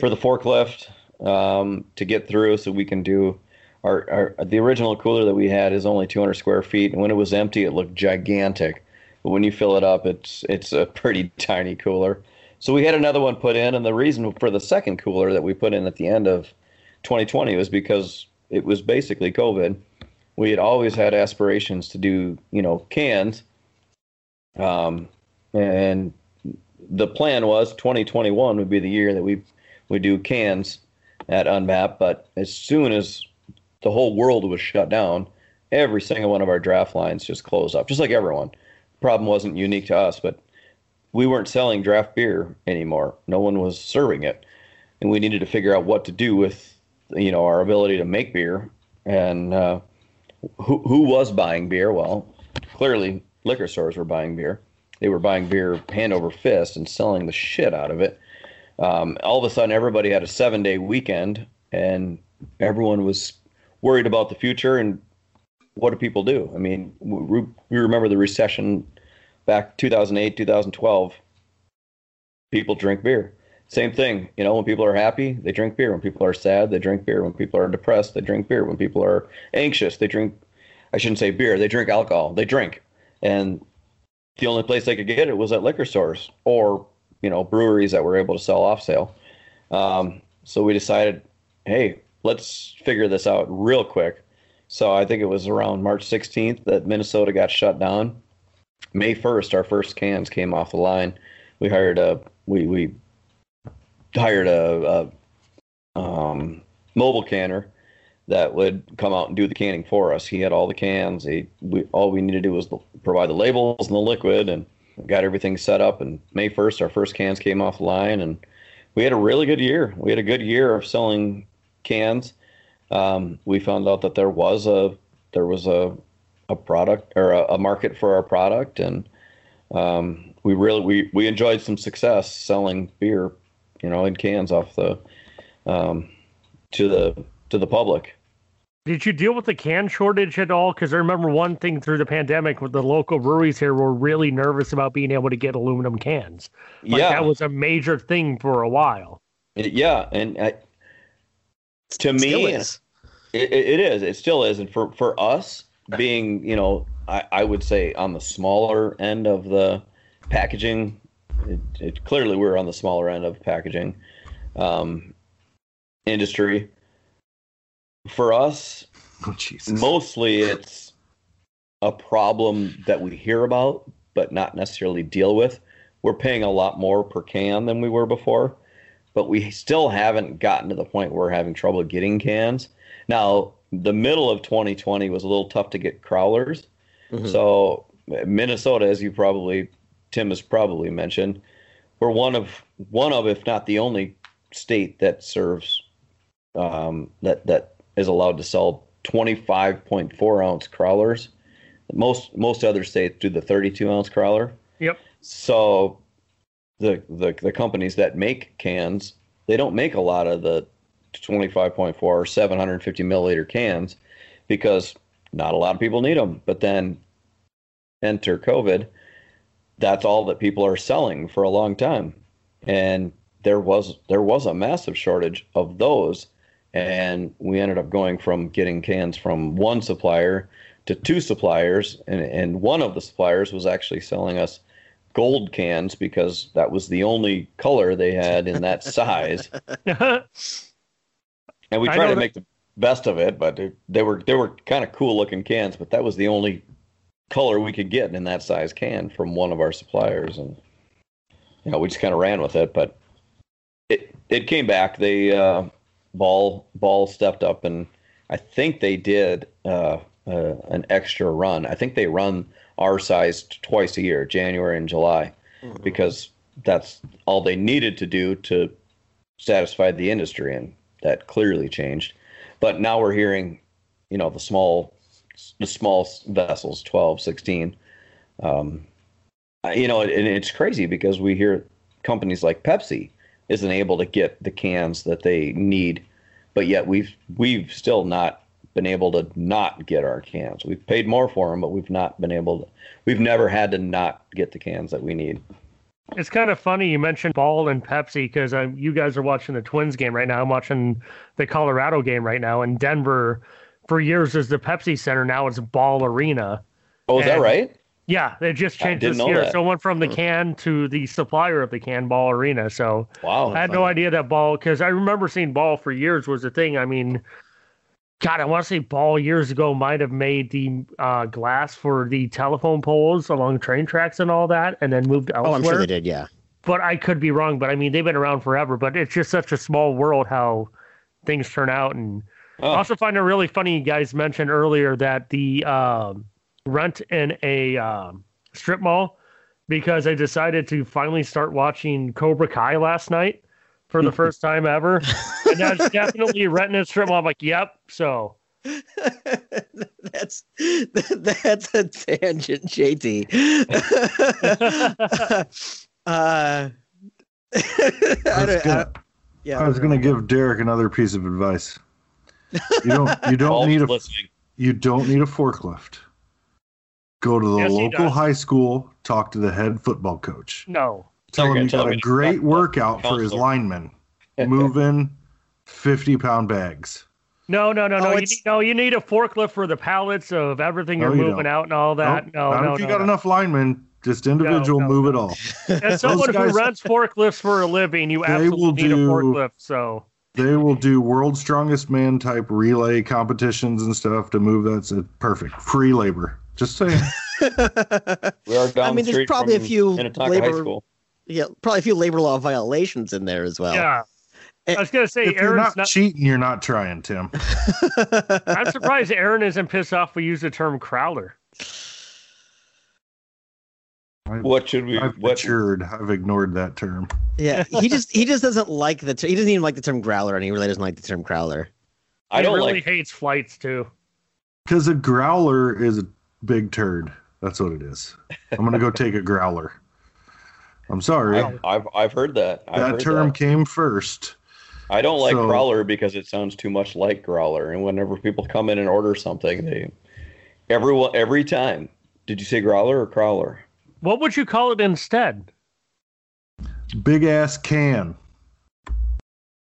for the forklift um, to get through so we can do. Our, our the original cooler that we had is only two hundred square feet, and when it was empty, it looked gigantic. But when you fill it up, it's it's a pretty tiny cooler. So we had another one put in, and the reason for the second cooler that we put in at the end of twenty twenty was because it was basically COVID. We had always had aspirations to do, you know, cans, um, and the plan was twenty twenty-one would be the year that we we do cans at Unmapped. But as soon as the whole world was shut down, every single one of our draft lines just closed up, just like everyone. Problem wasn't unique to us, but we weren't selling draft beer anymore. No one was serving it, and we needed to figure out what to do with, you know, our ability to make beer and uh, who who was buying beer. Well, clearly liquor stores were buying beer. They were buying beer hand over fist and selling the shit out of it. Um, all of a sudden, everybody had a seven-day weekend, and everyone was worried about the future and. What do people do? I mean, we, we remember the recession back two thousand eight, two thousand twelve. People drink beer. Same thing. You know, when people are happy, they drink beer. When people are sad, they drink beer. When people are depressed, they drink beer. When people are anxious, they drink. I shouldn't say beer. They drink alcohol. They drink. And the only place they could get it was at liquor stores or, you know, breweries that were able to sell off sale. Um, so we decided, hey, let's figure this out real quick. So I think it was around March sixteenth that Minnesota got shut down. May first, our first cans came off the line. We hired a we we hired a, a um, mobile canner that would come out and do the canning for us. He had all the cans. He we, all we needed to do was provide the labels and the liquid, and got everything set up. And May first, our first cans came off the line, and we had a really good year. We had a good year of selling cans. Um, we found out that there was a there was a a product or a, a market for our product, and um, we really we, we enjoyed some success selling beer, you know, in cans off the um, to the to the public. Did you deal with the can shortage at all? Because I remember one thing through the pandemic with the local breweries here were really nervous about being able to get aluminum cans. Like, yeah, that was a major thing for a while. It, yeah, and I, to it me, is. It, it is. It still is. And for, for us being, you know, I, I would say on the smaller end of the packaging, it, it clearly we're on the smaller end of packaging um, industry. For us, Oh, Jesus. Mostly it's a problem that we hear about, but not necessarily deal with. We're paying a lot more per can than we were before, but we still haven't gotten to the point where we're having trouble getting cans. Now, the middle of twenty twenty was a little tough to get crowlers. Mm-hmm. So Minnesota, as you probably, Tim has probably mentioned, we're one of, one of, if not the only state that serves, um, that, that is allowed to sell twenty-five point four ounce crowlers. Most, most other states do the thirty-two ounce crowler. Yep. So the, the, the companies that make cans, they don't make a lot of the twenty-five point four or seven hundred fifty milliliter cans because not a lot of people need them. But then enter COVID, that's all that people are selling for a long time. And there was, there was a massive shortage of those. And we ended up going from getting cans from one supplier to two suppliers. And, and one of the suppliers was actually selling us gold cans because that was the only color they had in that size. And we tried to make the best of it, but it, they were they were kind of cool looking cans, but that was the only color we could get in that size can from one of our suppliers. And you know, we just kind of ran with it, but it it came back. They uh, ball ball stepped up, and I think they did uh, uh, an extra run. I think they run our size twice a year, January and July, mm-hmm. because that's all they needed to do to satisfy the industry, and that clearly changed. But now we're hearing, you know, the small, the small vessels, twelve, sixteen. Um, you know, and it's crazy because we hear companies like Pepsi isn't able to get the cans that they need, but yet we've we've still not been able to not get our cans. We've paid more for them, but we've not been able to. We've never had to not get the cans that we need. It's kind of funny you mentioned Ball and Pepsi because uh, you guys are watching the Twins game right now. I'm watching the Colorado game right now. And Denver, for years, was the Pepsi Center. Now it's Ball Arena. Oh, is and, that right? Yeah, they just changed this year. That. So it went from the can to the supplier of the can, Ball Arena. So wow, I had funny. no idea that Ball, because I remember seeing Ball for years was a thing. I mean, God, I want to say Ball years ago might have made the uh, glass for the telephone poles along train tracks and all that, and then moved elsewhere. Oh, I'm sure they did, yeah. But I could be wrong. But I mean, they've been around forever. But it's just such a small world how things turn out. And oh. I also find it really funny you guys mentioned earlier that the um, rent in a um, strip mall, because I decided to finally start watching Cobra Kai last night for the first time ever. And that's definitely renting a strip mall. I'm like, yep. So that's, that, that's a tangent, J T. uh, I was gonna, I, yeah, I was going to give Derek another piece of advice. You don't, you don't need a, listening. you don't need a forklift. Go to the yes, local high school, talk to the head football coach. No. Tell They're him you tell got a great workout for his linemen. Move in fifty-pound bags. No, no, no, no. Oh, you need, no, you need a forklift for the pallets of everything no, you're moving you out and all that. Nope. No, Not no, if you no, got no. enough linemen, just individual no, no, move no. it all. As someone guys, who rents forklifts for a living, you absolutely do, need a forklift. So they will do World's Strongest Man type relay competitions and stuff to move. That's a perfect free labor. Just saying. we are down I mean, the there's probably a few Minnetonka labor. High school. Yeah, probably a few labor law violations in there as well. Yeah, I was gonna say, if Aaron's you're not, not cheating, you're not trying, Tim. I'm surprised Aaron isn't pissed off we use the term crowler. I've, what should we? I've what matured. I've ignored that term. Yeah, he just he just doesn't like the ter- he doesn't even like the term growler, and he really doesn't like the term crowler. I he don't really like... hates flights too. Because a growler is a big turd. That's what it is. I'm gonna go take a growler. I'm sorry. I, I've I've heard that. I've that heard term that. came first. I don't like so, crawler because it sounds too much like growler. And whenever people come in and order something, they everyone every time. Did you say growler or crawler? What would you call it instead? Big ass can.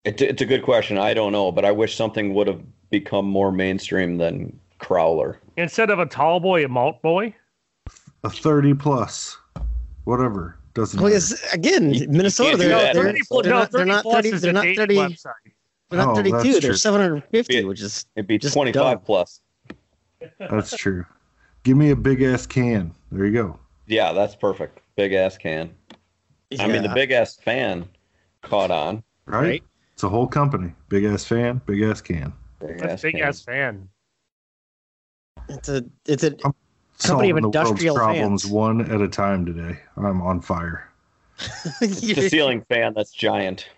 It, it's a good question. I don't know, but I wish something would have become more mainstream than crowler. Instead of a tall boy, a malt boy. A thirty plus, whatever. Doesn't well, yes, again, Minnesota, they're, they're, they're, they're, no, they're not thirty. They're not thirty. But not oh, thirty-two. There's seven hundred fifty, it'd, which is it'd be twenty-five dumb. Plus. That's true. Give me a big ass can. There you go. Yeah, that's perfect. Big ass can. Yeah. I mean, the big ass fan caught on. Right? right? It's a whole company. Big ass fan. Big ass can. Big that's ass big can. ass fan. It's a it's a I'm company of industrial problems fans. One at a time today. I'm on fire. It's a ceiling fan that's giant.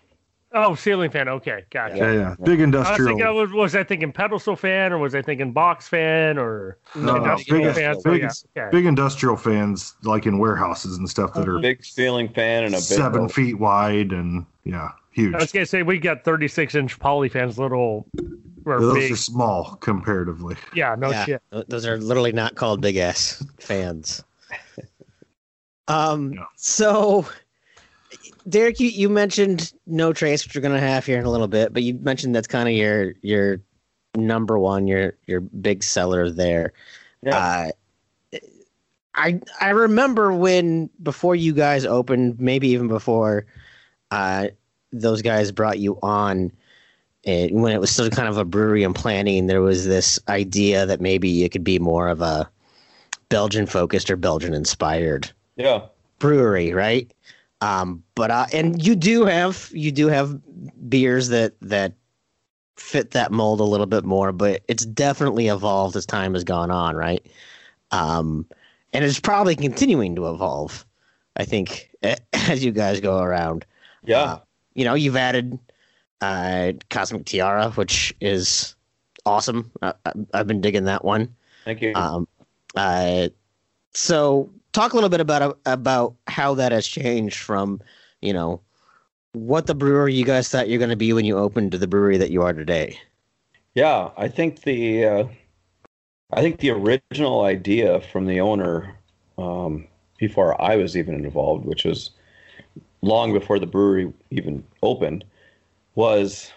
Oh, ceiling fan. Okay, gotcha. Yeah, yeah. Big industrial. I was, thinking, I was, was I thinking pedestal fan, or was I thinking box fan, or no, industrial big, fans? Big, oh, yeah. okay. big industrial fans, like in warehouses and stuff that are big ceiling fan and a big seven old. feet wide and yeah, huge. I was gonna say we got thirty-six inch poly fans, little. Yeah, those big. are small comparatively. Yeah, no yeah, shit. Those are literally not called big ass fans. um. No. So. Derek, you, you mentioned No Trace, which we're going to have here in a little bit, but you mentioned that's kind of your your number one, your your big seller there. Yeah. Uh, I I remember when, before you guys opened, maybe even before uh, those guys brought you on, it, when it was still kind of a brewery and planning, there was this idea that maybe it could be more of a Belgian-focused or Belgian-inspired yeah. brewery, right? Um, but uh, and you do have you do have beers that that fit that mold a little bit more, but it's definitely evolved as time has gone on, right? Um, and it's probably continuing to evolve, I think, as you guys go around. Yeah, uh, you know, you've added uh, Cosmic Tiara, which is awesome. I, I've been digging that one. Thank you. Um, uh, so. Talk a little bit about about how that has changed from, you know, what the brewery you guys thought you're going to be when you opened to the brewery that you are today. Yeah, I think the uh, I think the original idea from the owner um, before I was even involved, which was long before the brewery even opened, was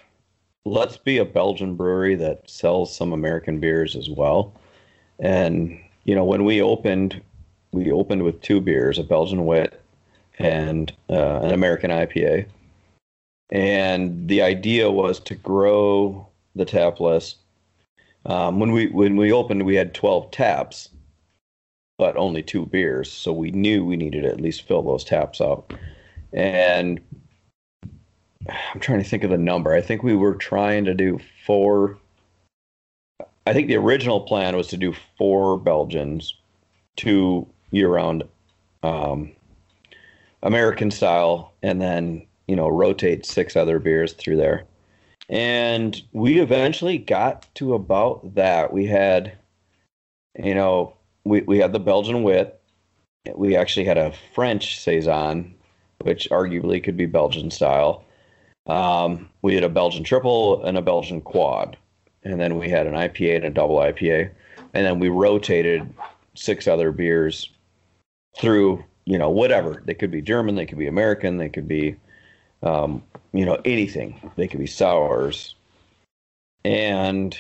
let's be a Belgian brewery that sells some American beers as well. And you know, when we opened. We opened with two beers, a Belgian wit and uh, an American I P A. And the idea was to grow the tap list. Um, when we when we opened, we had twelve taps, but only two beers. So we knew we needed to at least fill those taps up. And I'm trying to think of the number. I think we were trying to do four. I think the original plan was to do four Belgians, two year-round um, American style, and then, you know, rotate six other beers through there. And we eventually got to about that. We had, you know, we, we had the Belgian wit. We actually had a French Saison, which arguably could be Belgian style. Um, we had a Belgian triple and a Belgian quad. And then we had an I P A and a double I P A. And then we rotated six other beers through, you know, whatever. They could be German, they could be American, they could be, um, you know, anything. They could be sours. And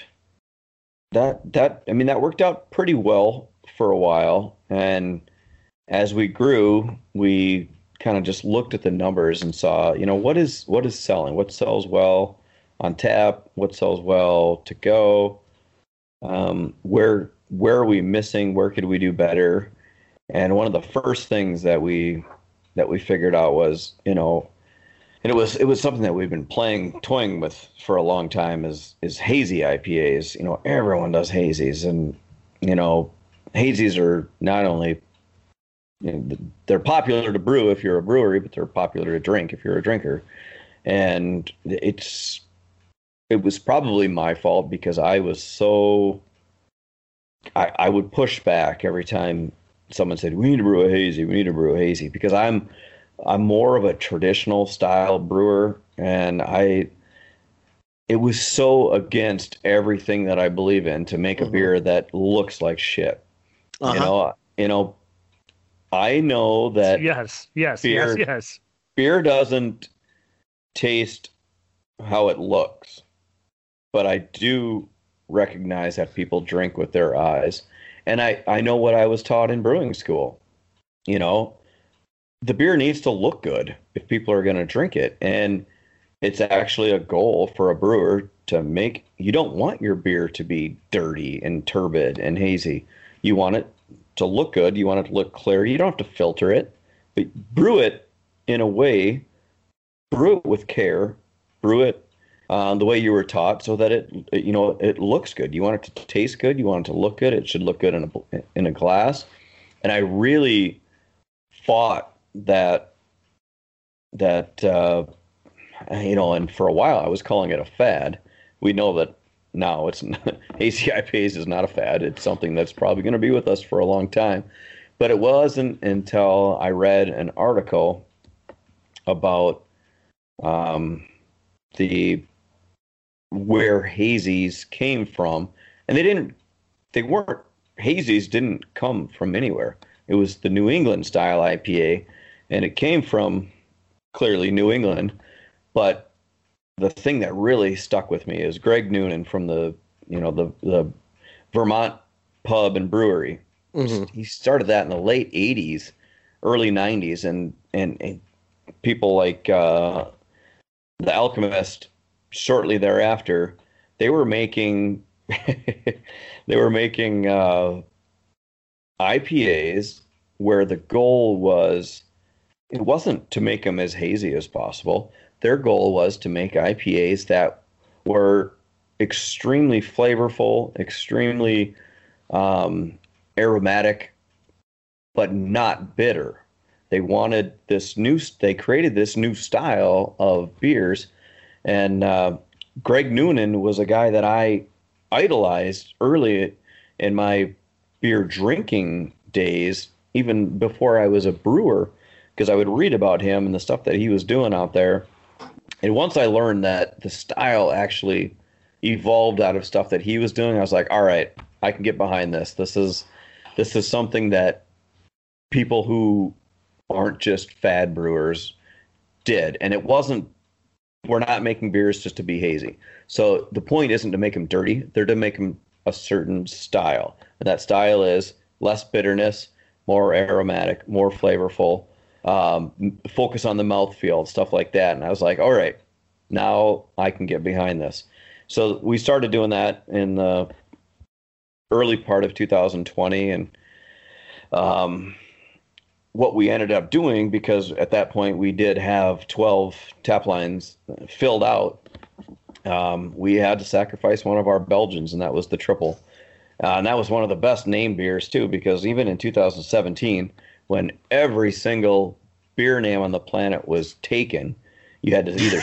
that, that, I mean, that worked out pretty well for a while. And as we grew, we kind of just looked at the numbers and saw, you know, what is, what is selling? What sells well on tap? What sells well to go? Um, where, where are we missing? Where could we do better? And one of the first things that we that we figured out was, you know, and it was it was something that we've been playing, toying with for a long time is is hazy I P As. You know, everyone does hazies, and you know, hazies are not only, you know, they're popular to brew if you're a brewery, but they're popular to drink if you're a drinker. And it's it was probably my fault because I was so. I, I would push back every time someone said, we need to brew a hazy, we need to brew a hazy, because I'm I'm more of a traditional style brewer, and I it was so against everything that I believe in to make a beer that looks like shit. Uh-huh. You know, you know, I know that yes, yes, beer, yes, yes. Beer doesn't taste how it looks, but I do recognize that people drink with their eyes. And I, I know what I was taught in brewing school. You know, the beer needs to look good if people are going to drink it. And it's actually a goal for a brewer to make. You don't want your beer to be dirty and turbid and hazy. You want it to look good. You want it to look clear. You don't have to filter it, but brew it in a way. Brew it with care. Brew it uh, the way you were taught, so that it, it, you know, it looks good. You want it to taste good. You want it to look good. It should look good in a in a glass. And I really fought that. That uh, you know, and for a while I was calling it a fad. We know that now it's not, A C I P As is not a fad. It's something that's probably going to be with us for a long time. But it wasn't until I read an article about um, the where hazies came from, and they didn't. They weren't hazies. Didn't come from anywhere. It was the New England style I P A, and it came from. Clearly New England, but the thing that really stuck with me is Greg Noonan from the, you know, the, the Vermont pub and brewery. Mm-hmm. He started that in the late eighties, early nineties. And, and, and people like uh, the Alchemist shortly thereafter, they were making, they were making uh, I P As where the goal was, it wasn't to make them as hazy as possible. Their goal was to make I P As that were extremely flavorful, extremely um, aromatic, but not bitter. They wanted this new, they created this new style of beers. And uh, Greg Noonan was a guy that I idolized early in my beer drinking days, even before I was a brewer. Because I would read about him and the stuff that he was doing out there. And once I learned that the style actually evolved out of stuff that he was doing, I was like, all right, I can get behind this. This is this is something that people who aren't just fad brewers did. And it wasn't, we're not making beers just to be hazy. So the point isn't to make them dirty. They're to make them a certain style. And that style is less bitterness, more aromatic, more flavorful. Um, focus on the mouthfeel, stuff like that. And I was like, all right, now I can get behind this. So we started doing that in the early part of two thousand twenty. And um, what we ended up doing, because at that point we did have twelve tap lines filled out, um, we had to sacrifice one of our Belgians, and that was the triple. Uh, and that was one of the best named beers, too, because even in two thousand seventeen, when every single beer name on the planet was taken, you had to either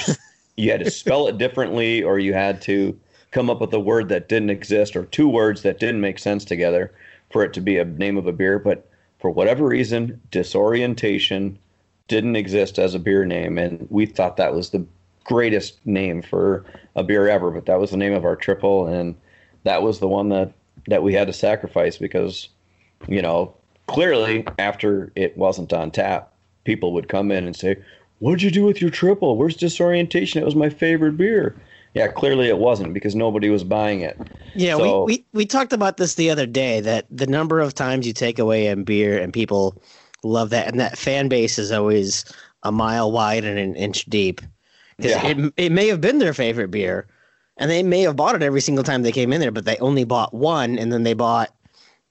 you had to spell it differently, or you had to come up with a word that didn't exist, or two words that didn't make sense together for it to be a name of a beer. But for whatever reason, disorientation didn't exist as a beer name, and we thought that was the greatest name for a beer ever. But that was the name of our triple, and that was the one that, that we had to sacrifice because, you know, clearly, after it wasn't on tap, people would come in and say, what'd you do with your triple? Where's Disorientation? It was my favorite beer. Yeah, clearly it wasn't because nobody was buying it. Yeah, so, we, we, we talked about this the other day, that the number of times you take away a beer and people love that. And that fan base is always a mile wide and an inch deep. Yeah. It, it may have been their favorite beer, and they may have bought it every single time they came in there, but they only bought one, and then they bought –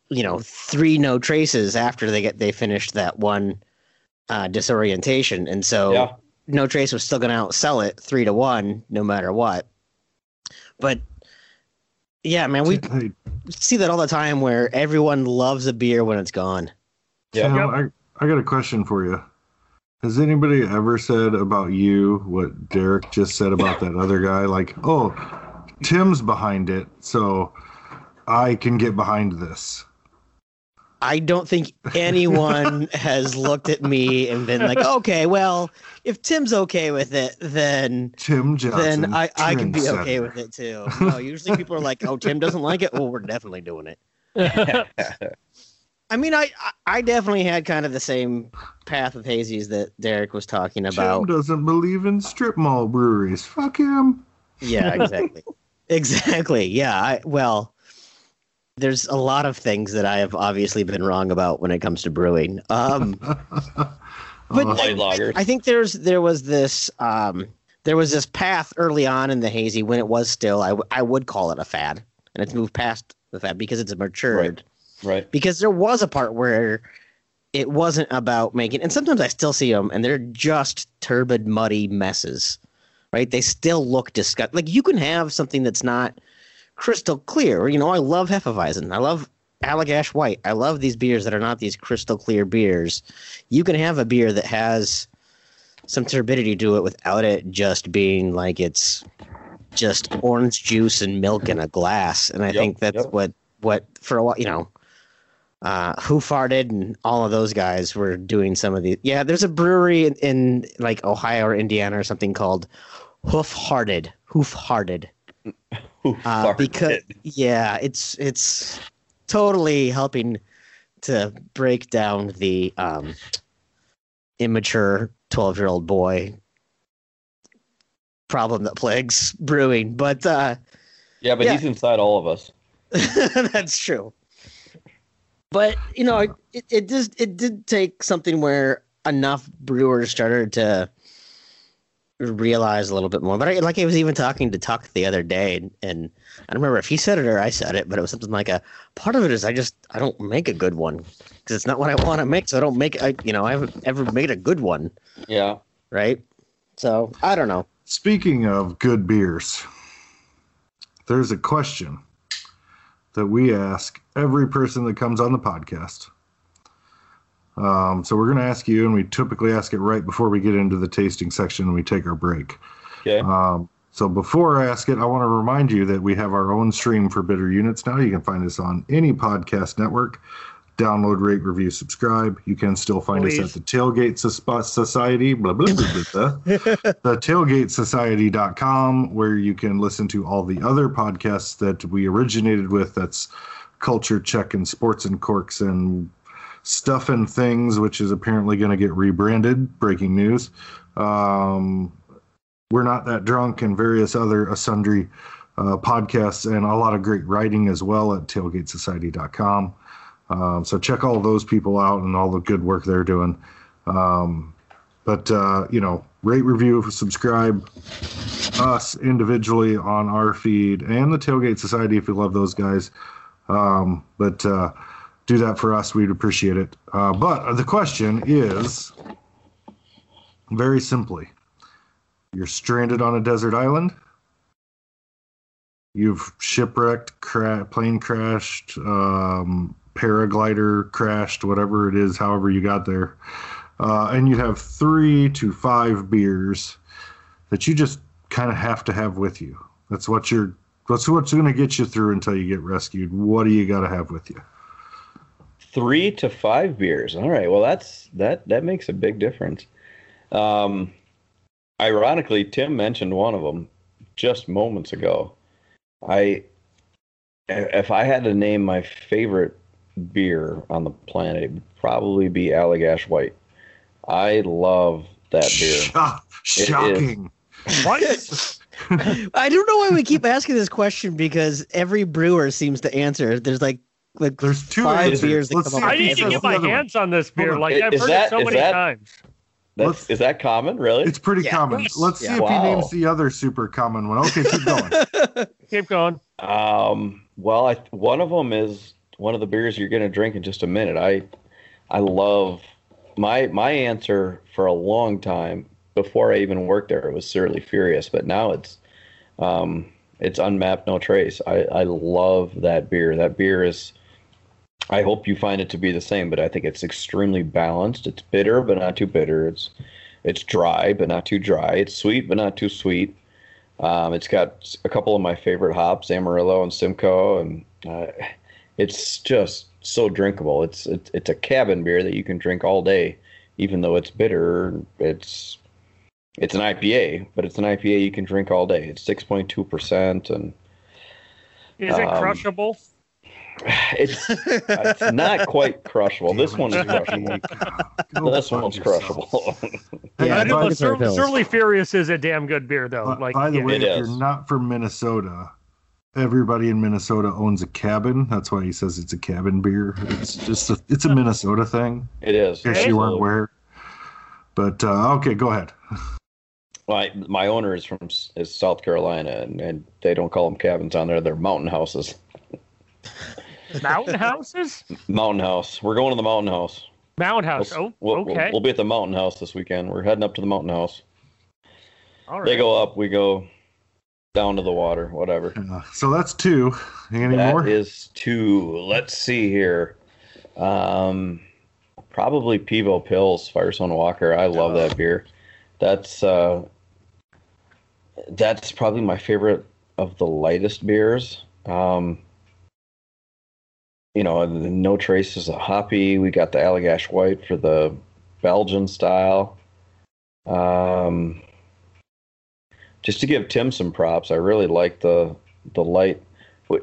you know, three No Traces after they get they finished that one uh, Disorientation. And so yeah. No Trace was still going to outsell it three to one, no matter what. But yeah, man, we I, see that all the time where everyone loves a beer when it's gone. Yeah. So, yep. I, I got a question for you. Has anybody ever said about you what Derek just said about that other guy? Like, oh, Tim's behind it, so I can get behind this. I don't think anyone has looked at me and been like, okay, well, if Tim's okay with it, then Tim Johnson, then I, I can be okay with it too. No, usually people are like, oh, Tim doesn't like it. Well, we're definitely doing it. I mean, I, I definitely had kind of the same path of hazies that Derek was talking about. Tim doesn't believe in strip mall breweries. Fuck him. Yeah, exactly. Exactly. Yeah. I, well, there's a lot of things that I have obviously been wrong about when it comes to brewing. Um, but I, I think there's there was this um, there was this path early on in the hazy when it was still, I, w- I would call it a fad, and it's moved past the fad because it's matured. Right. Right. Because there was a part where it wasn't about making, and sometimes I still see them, and they're just turbid, muddy messes, right? They still look disgusting. Like, you can have something that's not crystal clear. You know, I love Hefeweizen. I love Allagash White. I love these beers that are not these crystal clear beers. You can have a beer that has some turbidity to it without it just being like it's just orange juice and milk in a glass. And I yep, think that's yep. what, what for a while, you know, uh, Who Farted and all of those guys were doing some of these. Yeah. There's a brewery in, in like Ohio or Indiana or something called Hoof-Hearted. Hoof-Hearted. Uh, because yeah, it's, it's totally helping to break down the, um, immature twelve-year-old boy problem that plagues brewing, but uh, yeah, but yeah. he's inside all of us. That's true. But you know, it it just it did take something where enough brewers started to realize a little bit more. But I, like I was even talking to Tuck the other day, and, and I don't remember if he said it or I said it, but it was something like a part of it is I just I don't make a good one because it's not what I want to make, so I don't make I you know I haven't ever made a good one. Yeah. Right. So I don't know. Speaking of good beers, there's a question that we ask every person that comes on the podcast. Um, so we're going to ask you, and we typically ask it right before we get into the tasting section and we take our break. Okay. Um, so before I ask it, I want to remind you that we have our own stream for Bitter Units now. You can find us on any podcast network. Download, rate, review, subscribe. You can still find Please. us at the Tailgate Society, blah, blah, blah, blah, blah. The tailgate society dot com, where you can listen to all the other podcasts that we originated with. That's Culture Check and Sports and Corks and Stuff and Things, which is apparently going to get rebranded. Breaking news. Um, we're Not That Drunk and various other uh, sundry uh, podcasts, and a lot of great writing as well at tailgate society dot com. Um, so check all those people out and all the good work they're doing. Um, but, uh, you know, rate, review, subscribe us individually on our feed and the Tailgate Society if you love those guys. Um, but uh, do that for us. We'd appreciate it. Uh, but the question is, very simply, you're stranded on a desert island. You've shipwrecked, cra- plane crashed, um... paraglider crashed, whatever it is, however you got there, uh, and you have three to five beers that you just kind of have to have with you. That's what you're. That's what's going to get you through until you get rescued. What do you got to have with you? Three to five beers. All right. Well, that's that. That makes a big difference. Um, ironically, Tim mentioned one of them just moments ago. I, if I had to name my favorite beer on the planet, it would probably be Allagash White. I love that beer. Shock, shocking. What? I don't know why we keep asking this question because every brewer seems to answer. There's like like there's two five beers that come up. I need to get my hands on this beer. Like I've heard it so many times. That's, is that common, really? It's pretty yeah. common. Let's yeah. see wow. if he names the other super common one. Okay, keep going. Keep going. Um, well, I, one of them is one of the beers you're going to drink in just a minute. I I love my my answer for a long time before I even worked there. It was Surly Furious, but now it's um, it's Unmapped, No Trace. I, I love that beer. That beer is, I hope you find it to be the same, but I think it's extremely balanced. It's bitter, but not too bitter. It's it's dry, but not too dry. It's sweet, but not too sweet. Um, it's got a couple of my favorite hops, Amarillo and Simcoe, and uh, it's just so drinkable. It's, it's it's a cabin beer that you can drink all day, even though it's bitter. It's it's an I P A, but it's an I P A you can drink all day. It's six point two percent, and is it um, crushable? It's it's not quite crushable. This one is crushable. This one's crushable. Yeah, yeah, Sur- Surly Furious is a damn good beer, though. Uh, like, by the yeah. way, if is. you're not from Minnesota, everybody in Minnesota owns a cabin. That's why he says it's a cabin beer. It's just a, it's a Minnesota thing. It is. If you weren't aware. But uh, okay, go ahead. my my owner is from is South Carolina, and, and they don't call them cabins on there; they're mountain houses. Mountain houses? Mountain house. We're going to the mountain house. Mountain house. We'll, oh, we'll, okay. We'll, we'll be at the mountain house this weekend. We're heading up to the mountain house. All right. They go up, we go down to the water, whatever. Uh, so that's two. Any that more? That is two. Let's see here. Um, probably Pivo Pills, Firestone Walker. I love that beer. That's uh, that's probably my favorite of the lightest beers. Um, you know, No Trace is a hoppy. We got the Allagash White for the Belgian style. Um, just to give Tim some props, I really like the the light.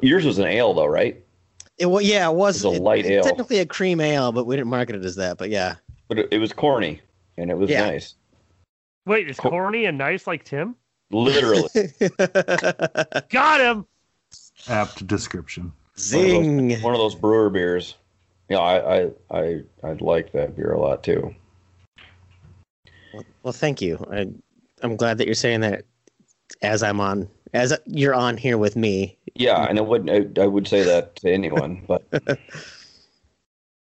Yours was an ale, though, right? It well, yeah, it was, it was a it, light ale. Technically a cream ale, but we didn't market it as that. But yeah, but it, it was corny, and it was yeah. nice. Wait, it's Cor- corny and nice like Tim? Literally. Got him. Apt description. Zing. One of those, one of those brewer beers. Yeah, I, I, I, I like that beer a lot too. Well, well thank you. I, I'm glad that you're saying that. As I'm on, as you're on here with me. Yeah, and I wouldn't. I, I would say that to anyone, but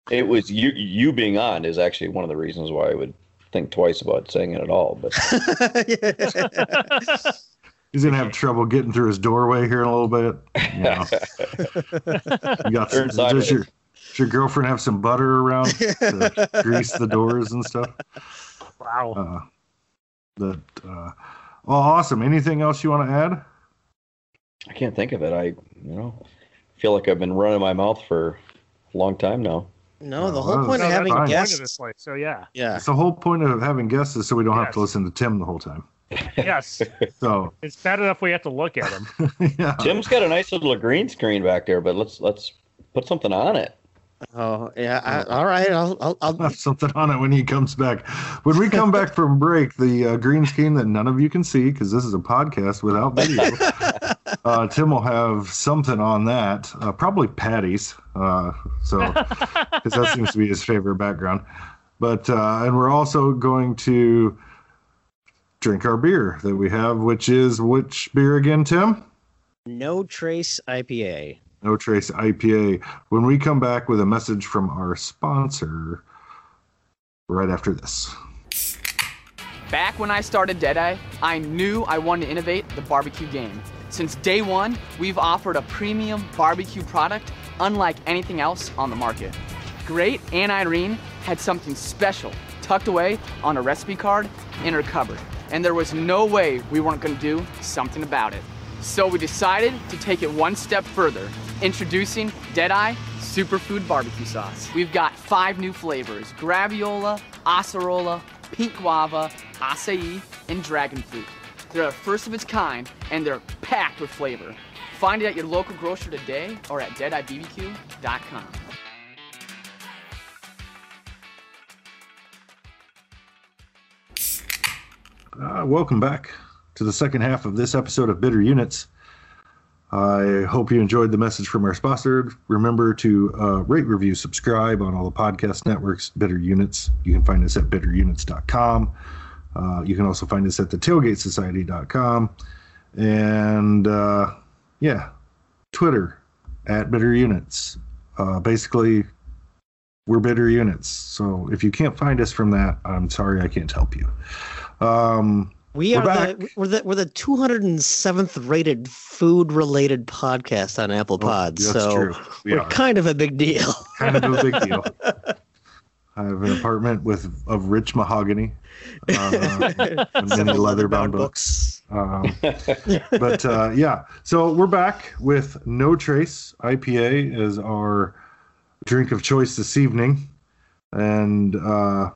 it was you. You being on is actually one of the reasons why I would think twice about saying it at all. But he's gonna have trouble getting through his doorway here in a little bit. You know. You got some, does your does your girlfriend have some butter around to grease the doors and stuff? Wow. Uh, that. Uh, Well, awesome. Anything else you want to add? I can't think of it. I, you know, feel like I've been running my mouth for a long time now. No, the whole point of having guests. So yeah, yeah. It's the whole point of having guests is so we don't yes. have to listen to Tim the whole time. Yes. So it's bad enough we have to look at him. Yeah. Tim's got a nice little green screen back there, but let's let's put something on it. Oh yeah, I, all right. I'll, I'll I'll have something on it when he comes back. When we come back from break, the uh, green screen that none of you can see because this is a podcast without video. uh, Tim will have something on that, uh, probably patties. Uh, so because that seems to be his favorite background. But uh, and we're also going to drink our beer that we have, which is which beer again, Tim? No Trace I P A. No Trace I P A. When we come back with a message from our sponsor right after this. Back when I started Deadeye, I knew I wanted to innovate the barbecue game. Since day one, we've offered a premium barbecue product unlike anything else on the market. Great Aunt Irene had something special tucked away on a recipe card in her cupboard, and there was no way we weren't going to do something about it. So we decided to take it one step further. Introducing Deadeye Superfood Barbecue Sauce. We've got five new flavors: Graviola, Acerola, Pink Guava, Acai, and Dragon Fruit. They're the first of its kind, and they're packed with flavor. Find it at your local grocer today or at deadeye b b q dot com. Uh, welcome back to the second half of this episode of Bitter Units. I hope you enjoyed the message from our sponsor. Remember to uh, rate, review, subscribe on all the podcast networks, Bitter Units. You can find us at bitter units dot com. Uh, you can also find us at the tailgate society dot com. And, uh, yeah, Twitter, at Bitter Units. Uh, basically, we're Bitter Units. So if you can't find us from that, I'm sorry I can't help you. Um... We we're are the, we're the we're the two hundred seventh rated food related podcast on Apple Pods, oh, that's so true. We we're are. kind of a big deal. Kind of a big deal. I have an apartment with of rich mahogany, uh, and many leather bound books. Um, but uh, yeah, so we're back with No Trace I P A as our drink of choice this evening, and. Uh,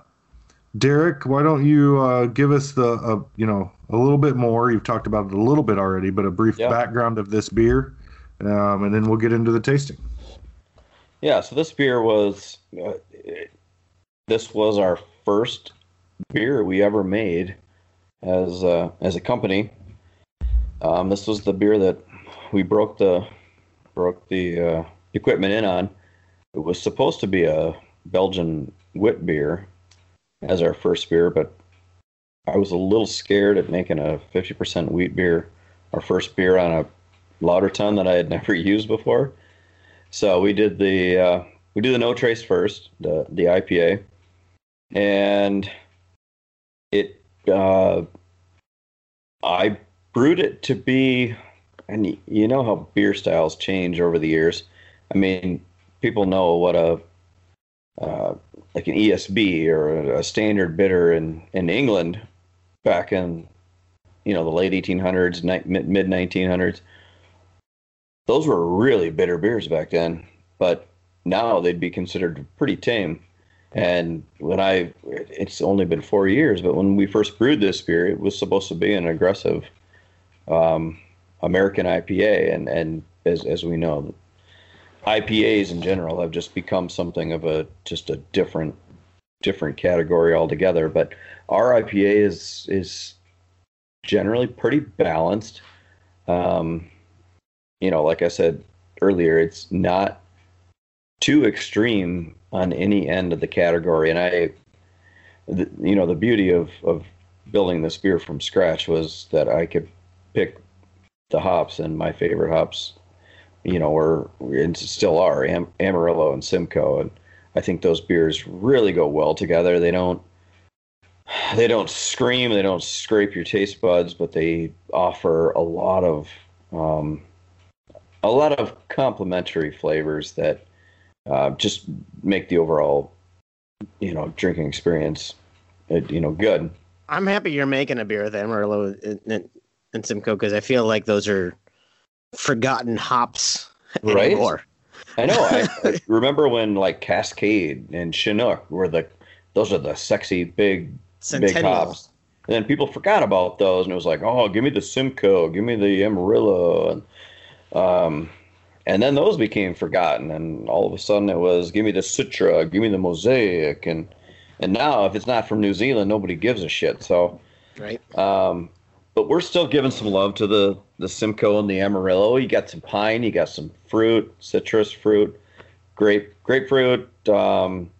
Derek, why don't you uh, give us the, uh, you know, a little bit more. You've talked about it a little bit already, but a brief yeah. background of this beer, um, and then we'll get into the tasting. Yeah, so this beer was, uh, this was our first beer we ever made as uh, as a company. Um, this was the beer that we broke the broke the uh, equipment in on. It was supposed to be a Belgian wit beer as our first beer, but I was a little scared at making a fifty percent wheat beer, our first beer on a lauter ton that I had never used before. So we did the uh, we did the No Trace first, the the I P A, and it uh, I brewed it to be, and you know how beer styles change over the years. I mean, people know what a uh, like an E S B or a standard bitter in, in England back in, you know, the late eighteen hundreds, mid nineteen hundreds. Those were really bitter beers back then, but now they'd be considered pretty tame. And when I, it's only been four years, but when we first brewed this beer, it was supposed to be an aggressive um, American I P A. And, and as, as we know, I P As in general have just become something of a, just a different, different category altogether. But our I P A is, is generally pretty balanced. Um, you know, like I said earlier, it's not too extreme on any end of the category. And I, the, you know, the beauty of, of building this beer from scratch was that I could pick the hops, and my favorite hops, you know, were, and still are, Am- Amarillo and Simcoe. And I think those beers really go well together. They don't, they don't scream, they don't scrape your taste buds, but they offer a lot of, um, a lot of complementary flavors that, Uh, just make the overall, you know, drinking experience, you know, good. I'm happy you're making a beer with Amarillo and, and, and Simcoe, because I feel like those are forgotten hops anymore. Right? I know. I, I remember when like Cascade and Chinook were the, those are the sexy big, Centennial. big hops. And then people forgot about those, and it was like, oh, give me the Simcoe, give me the Amarillo, and um. And then those became forgotten, and all of a sudden it was, give me the Citra, give me the Mosaic, and and now if it's not from New Zealand, nobody gives a shit. So, right. Um, but we're still giving some love to the the Simcoe and the Amarillo. You got some pine, you got some fruit, citrus fruit, grape grapefruit. Um,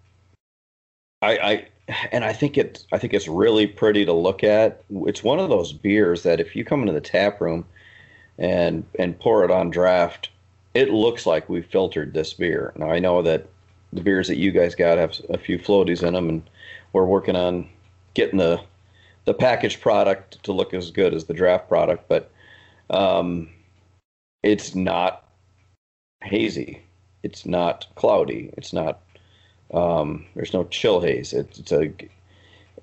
I I and I think it I think it's really pretty to look at. It's one of those beers that if you come into the tap room and and pour it on draft, it looks like we filtered this beer. Now, I know that the beers that you guys got have a few floaties in them, and we're working on getting the the packaged product to look as good as the draft product, but um, it's not hazy. It's not cloudy. It's not, um, there's no chill haze. It's, it's a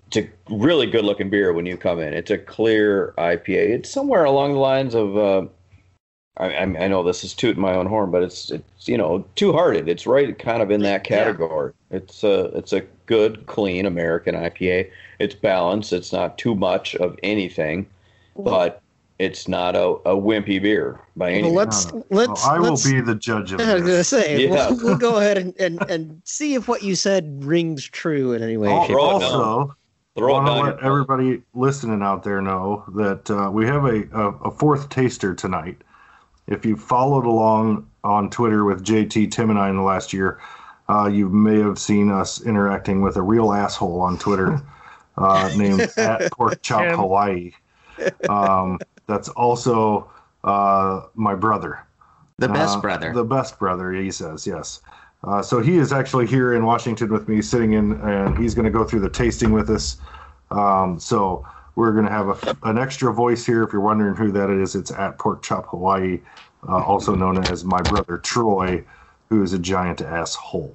it's a really good-looking beer when you come in. It's a clear I P A. It's somewhere along the lines of... Uh, I, I know this is tooting my own horn, but it's it's you know Two-Hearted. It's right kind of in that category. Yeah. It's a it's a good, clean American I P A. It's balanced. It's not too much of anything, but it's not a, a wimpy beer by any means. Well, let's let's. Well, I let's, will be the judge of this. I was going to say yeah. we'll, we'll go ahead and, and, and see if what you said rings true in any way. Oh, shape also. I want to let everybody listening out there know that uh, we have a, a, a fourth taster tonight. If you followed along on Twitter with J T, Tim, and I in the last year, uh, you may have seen us interacting with a real asshole on Twitter uh, named at Pork Chop Hawaii. Um, that's also uh, my brother. The best uh, brother. The best brother, he says, yes. Uh, so he is actually here in Washington with me, sitting in, and he's going to go through the tasting with us. Um, so... We're going to have a, an extra voice here. If you're wondering who that is, it's at Pork Chop Hawaii, uh, also known as my brother Troy, who is a giant asshole.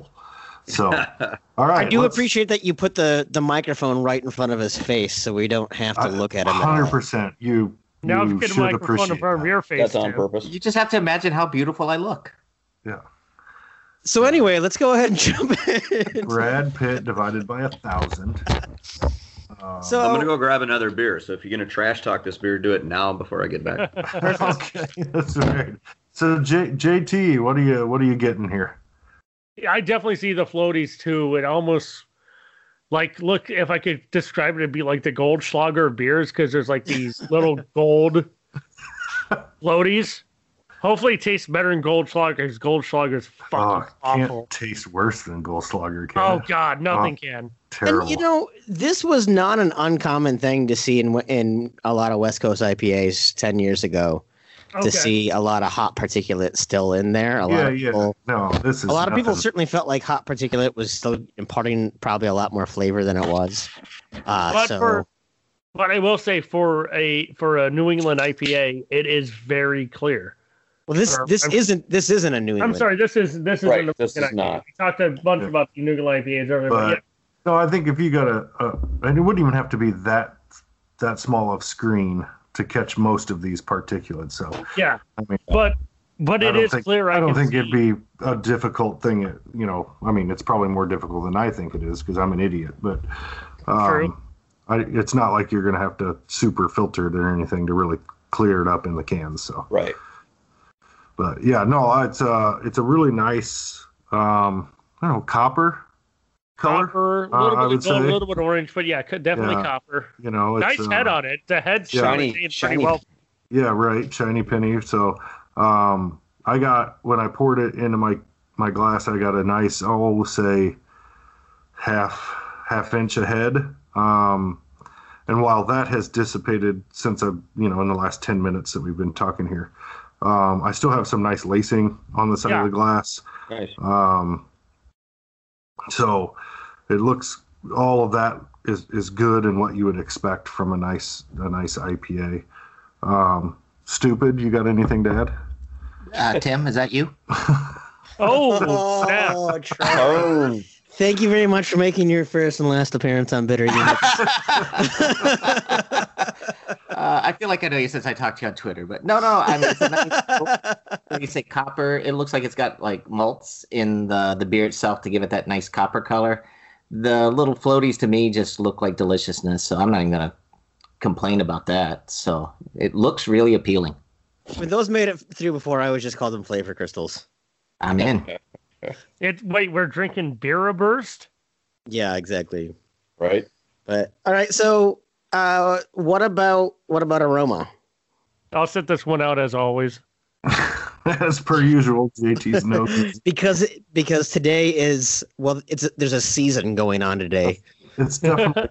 So, all right. I do appreciate that you put the, the microphone right in front of his face so we don't have to I, look at him. one hundred percent. You, now you should appreciate in front of your face. That's on too. Purpose. You just have to imagine how beautiful I look. Yeah. So anyway, let's go ahead and jump in. Brad Pitt divided by a thousand. Um, so, I'm going to go grab another beer. So if you're going to trash talk this beer, do it now before I get back. Okay, that's right. So J- JT, what are you what are you getting here? Yeah, I definitely see the floaties too. It almost like look if I could describe it, it'd be like the Goldschlager beers because there's like these little gold floaties. Hopefully it tastes better than Goldschlager, because Goldschlager is fucking oh, awful. Can't taste worse than Goldschlager can. Oh, God, nothing oh, can. Terrible. And, you know, this was not an uncommon thing to see in in a lot of West Coast I P As ten years ago, okay. to see a lot of hot particulate still in there. A yeah, lot of yeah. People, no, this is a lot nothing. of people certainly felt like hot particulate was still imparting probably a lot more flavor than it was. Uh, but so... for... But I will say for a for a New England I P A, it is very clear. Well, this or, this I'm, isn't this isn't a New England. I'm sorry, this is this is right, a this is I P A. Not. We talked a bunch yeah. about the New England I P As earlier. But, yeah. No, I think if you got a, a, and it wouldn't even have to be that that small of screen to catch most of these particulates. So yeah, I mean, but but I it is think, clear. I, I don't think see. it'd be a difficult thing. It, you know, I mean, it's probably more difficult than I think it is because I'm an idiot. But um, true. I, it's not like you're going to have to super filter it or anything to really clear it up in the cans. So right, but yeah, no, it's a it's a really nice um, I don't know copper color, copper, a little, uh, bit, I would a little bit orange, but yeah, definitely yeah. copper. You know, it's, nice uh, head on it. The head's yeah, shiny, shiny. Pretty well. Yeah, right, shiny penny. So um, I got when I poured it into my my glass, I got a nice, oh, we'll say half half inch ahead. Um, and while that has dissipated since I've, you know, in the last ten minutes that we've been talking here, um, I still have some nice lacing on the side yeah. of the glass. Nice. Um, so it looks, all of that is, is good and what you would expect from a nice, a nice I P A. Um, Stupid, you got anything to add? Uh, Tim, is that you? oh, snap. Oh, oh. Thank you very much for making your first and last appearance on Bitter Units. uh, I feel like I know you since I talked to you on Twitter, but no, no. I mean, it's nice, when you say copper, it looks like it's got like malts in the, the beer itself to give it that nice copper color. The little floaties to me just look like deliciousness, so I'm not even going to complain about that. So it looks really appealing. When those made it through before, I always just called them flavor crystals. I'm in. It wait, we're drinking Beer Burst? Yeah, exactly. Right. But all right, so uh, what about what about aroma? I'll set this one out as always. As per usual, J T's notes. because because today is well, it's there's a season going on today. It's definitely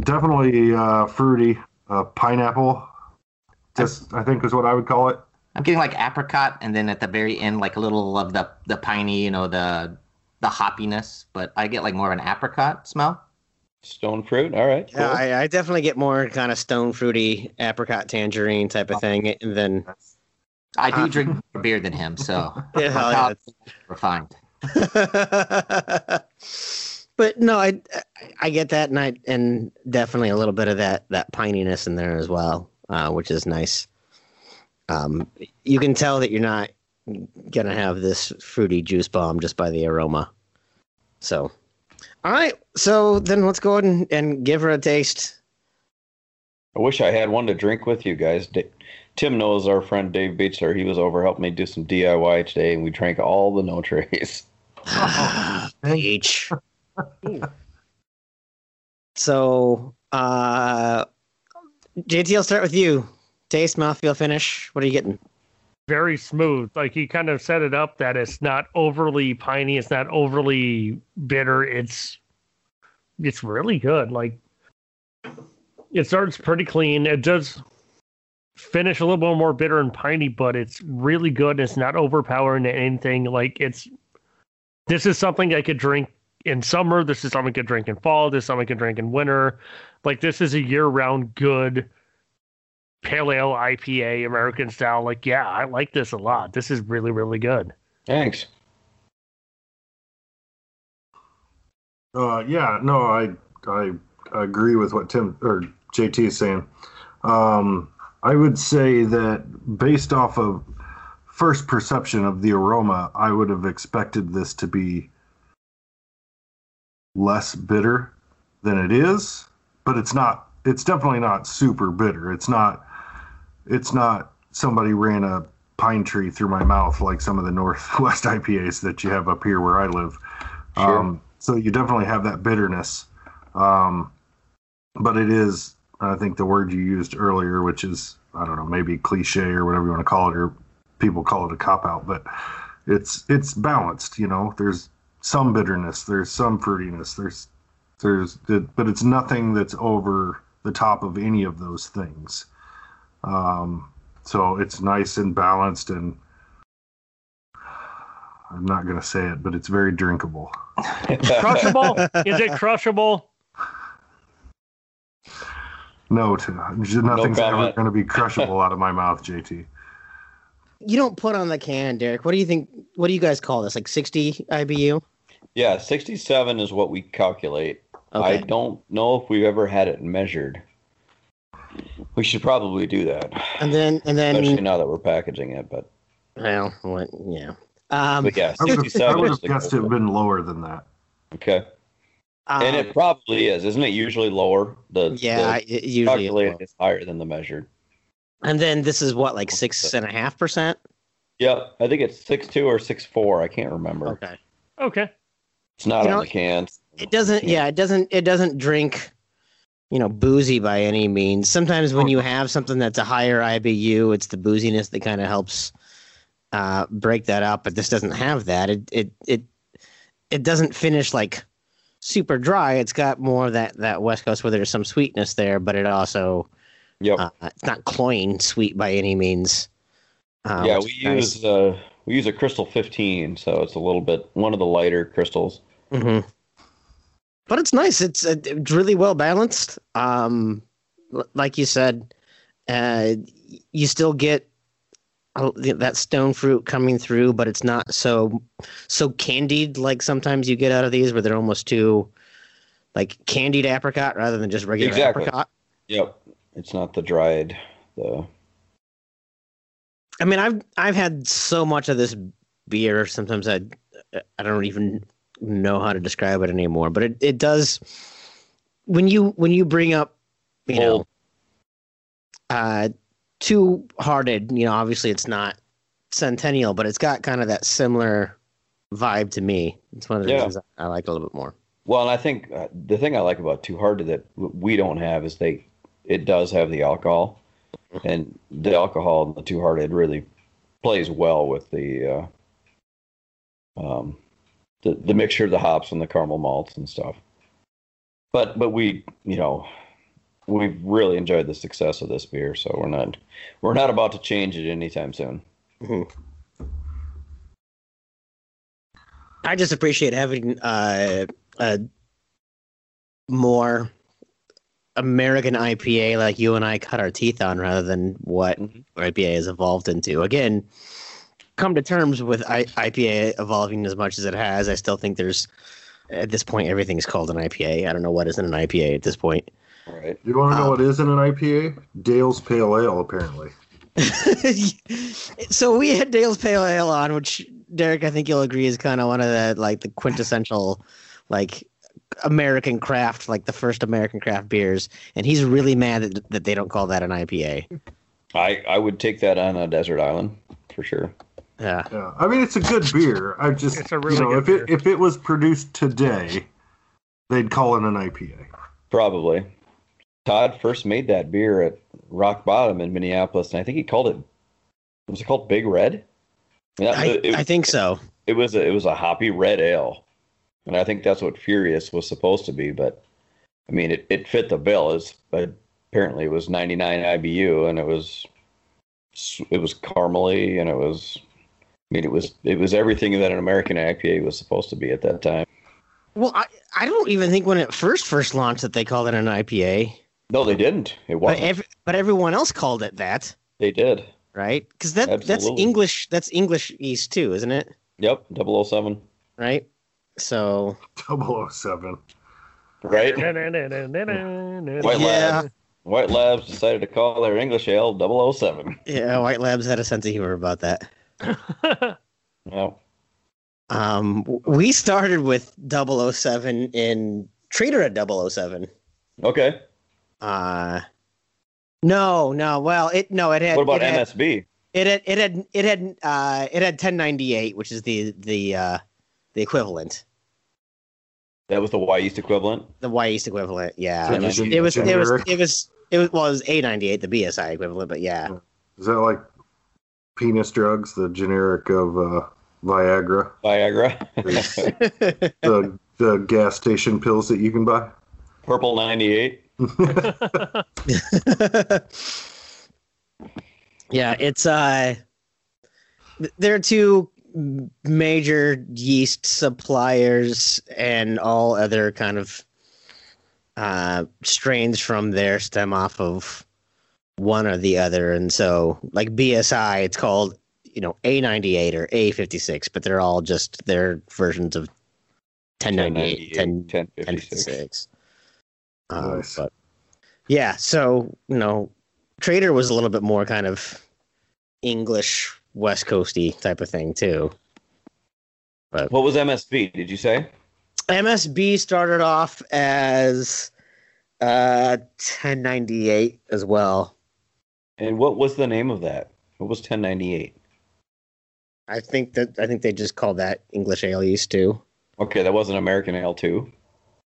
definitely uh, fruity, uh, pineapple. Just I think is what I would call it. I'm getting like apricot, and then at the very end, like a little of the, the piney, you know, the the hoppiness. But I get like more of an apricot smell. Stone fruit, all right. Cool. Yeah, I, I definitely get more kind of stone fruity, apricot tangerine type of thing. And then I do uh, drink more beer than him, so yeah, yeah. refined. But no, I I get that, and I and definitely a little bit of that that pininess in there as well, uh, which is nice. Um, you can tell that you're not going to have this fruity juice bomb just by the aroma. So, all right. So then let's go ahead and, and give her a taste. I wish I had one to drink with you guys. D- Tim knows our friend Dave Beachler. He was over helping me do some D I Y today, and we drank all the No Trace. Beach. So, uh, J T, I'll start with you. Taste, mouthfeel, finish. What are you getting? Very smooth. Like he kind of set it up that it's not overly piney. It's not overly bitter. It's it's really good. Like it starts pretty clean. It does finish a little bit more bitter and piney, but it's really good. It's not overpowering to anything. Like it's this is something I could drink in summer. This is something I could drink in fall. This is something I could drink in winter. Like this is a year-round good pale ale I P A American style. Like, yeah, I like this a lot. This is really, really good. Thanks. Uh, yeah, no, I I agree with what Tim or J T is saying. Um, I would say that based off of first perception of the aroma, I would have expected this to be less bitter than it is, but it's not. It's definitely not super bitter. It's not. It's not somebody ran a pine tree through my mouth like some of the Northwest I P As that you have up here where I live. Sure. Um, so you definitely have that bitterness. Um, but it is, I think the word you used earlier, which is, I don't know, maybe cliche or whatever you want to call it, or people call it a cop-out, but it's it's balanced, you know. There's some bitterness, there's some fruitiness, there's there's but it's nothing that's over the top of any of those things. Um, so it's nice and balanced, and I'm not going to say it, but it's very drinkable. Crushable? Is it crushable? No, to, nothing's no ever going to be crushable out of my mouth, J T. You don't put on the can, Derek. What do you think? What do you guys call this? Like sixty I B U? Yeah, sixty-seven is what we calculate. Okay. I don't know if we've ever had it measured. We should probably do that. And then, and then, especially now that we're packaging it, but well, what, yeah. Um, but yeah, sixty-seven. I would have guessed it would have been lower than that. Okay. Um, and it probably is, isn't it? Usually lower. The yeah, the it usually calculated is higher than the measured. And then this is what, like six and a half percent? Yep, I think it's six two or six four. I can't remember. Okay. Okay. It's not you on know, the cans. It doesn't. Yeah, it doesn't. It doesn't drink, you know, boozy by any means. Sometimes when you have something that's a higher I B U, it's the booziness that kind of helps uh, break that up. But this doesn't have that. It it it it doesn't finish like super dry. It's got more of that, that West Coast where there's some sweetness there, but it also, yep, uh, it's not cloying sweet by any means. Uh, yeah, we nice. use uh, we use a Crystal fifteen, so it's a little bit one of the lighter crystals. Mm-hmm. But it's nice. It's uh, really well balanced. Um, like you said, uh, you still get uh, that stone fruit coming through, but it's not so so candied like sometimes you get out of these, where they're almost too like candied apricot rather than just regular exactly. apricot. Yep, it's not the dried though. I mean, I've I've had so much of this beer. Sometimes I I don't even know how to describe it anymore, but it, it does when you when you bring up you Bold. know uh Two-Hearted, you know, obviously it's not Centennial, but it's got kind of that similar vibe to me. It's one of the yeah. reasons I like a little bit more. Well, and I think uh, the thing I like about Two-Hearted that we don't have is they it does have the alcohol, and the alcohol in the Two-Hearted really plays well with the uh, um The, the mixture of the hops and the caramel malts and stuff. But but we, you know, we've really enjoyed the success of this beer, so we're not we're not about to change it anytime soon. Mm-hmm. I just appreciate having uh, a more American I P A like you and I cut our teeth on, rather than what mm-hmm. I P A has evolved into. Again, come to terms with I P A evolving as much as it has. I still think there's, at this point, everything's called an I P A. I don't know what isn't an I P A at this point. All right. You want to know um, what isn't an I P A? Dale's Pale Ale, apparently. So we had Dale's Pale Ale on, which, Derek, I think you'll agree is kind of one of the, like, the quintessential, like, American craft, like the first American craft beers. And he's really mad that, that they don't call that an I P A. I, I would take that on a desert island, for sure. Yeah. yeah, I mean, it's a good beer. I just, it's a really you know, if it beer. if it was produced today, they'd call it an I P A. Probably. Todd first made that beer at Rock Bottom in Minneapolis, and I think he called it. Was it called Big Red? That, I, it, I think so. It was a, it was a hoppy red ale, and I think that's what Furious was supposed to be. But I mean, it, it fit the bill. It's apparently it was ninety-nine I B U, and it was it was caramely, and it was. I mean, it was it was everything that an American I P A was supposed to be at that time. Well, I, I don't even think when it first first launched that they called it an I P A. No, they didn't. It wasn't. But, every, but everyone else called it that. They did. Right? Because that Absolutely. that's English that's English yeast too, isn't it? Yep, double oh seven. Right? So. double oh seven. Right? White yeah. Labs. White Labs decided to call their English ale double oh seven. Yeah, White Labs had a sense of humor about that. No. Um, we started with double oh seven in Trader at double oh seven. Okay. Uh no, no. Well, it no, it had. What about it M S B? Had, it had it had it had uh, it had ten ninety-eight, which is the the uh, the equivalent. That was the Y East equivalent. The Y East equivalent, yeah. It was it was, it was it was it was it was well, it was A ninety-eight, the B S I equivalent, but yeah. Is that like penis drugs, the generic of uh, Viagra. Viagra. the the gas station pills that you can buy. Purple ninety-eight. Yeah, it's uh, there are two major yeast suppliers, and all other kind of uh, strains from there stem off of one or the other. And so, like B S I, it's called, you know, A ninety-eight or A fifty-six, but they're all just their versions of ten ninety-eight, ten fifty-six. Uh, nice. But yeah, so, you know, Trader was a little bit more kind of English, West Coasty type of thing too. But what was M S B? Did you say M S B started off as uh, ten ninety-eight as well? And what was the name of that? What was ten ninety-eight? I think that I think they just called that English ale yeast too. Okay, that wasn't American ale too.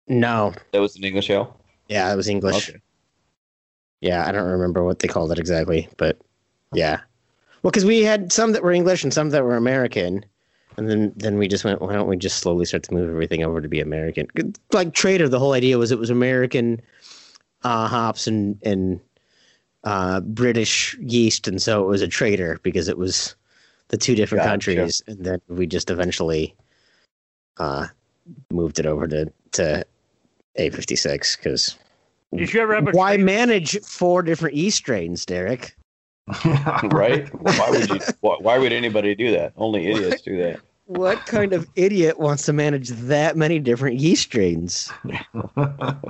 No, that was an English ale. Yeah, it was English. Okay. Yeah, I don't remember what they called it exactly, but yeah. Well, because we had some that were English and some that were American, and then, then we just went, why don't we just slowly start to move everything over to be American? Like Trader, the whole idea was it was American uh, hops and, and uh, British yeast, and so it was a Trader because it was the two different gotcha. countries, and then we just eventually uh, moved it over to, to A fifty-six because why manage four different yeast strains, Derek? Right? Why would you? Why, why would anybody do that? Only idiots what, do that. What kind of idiot wants to manage that many different yeast strains? Well,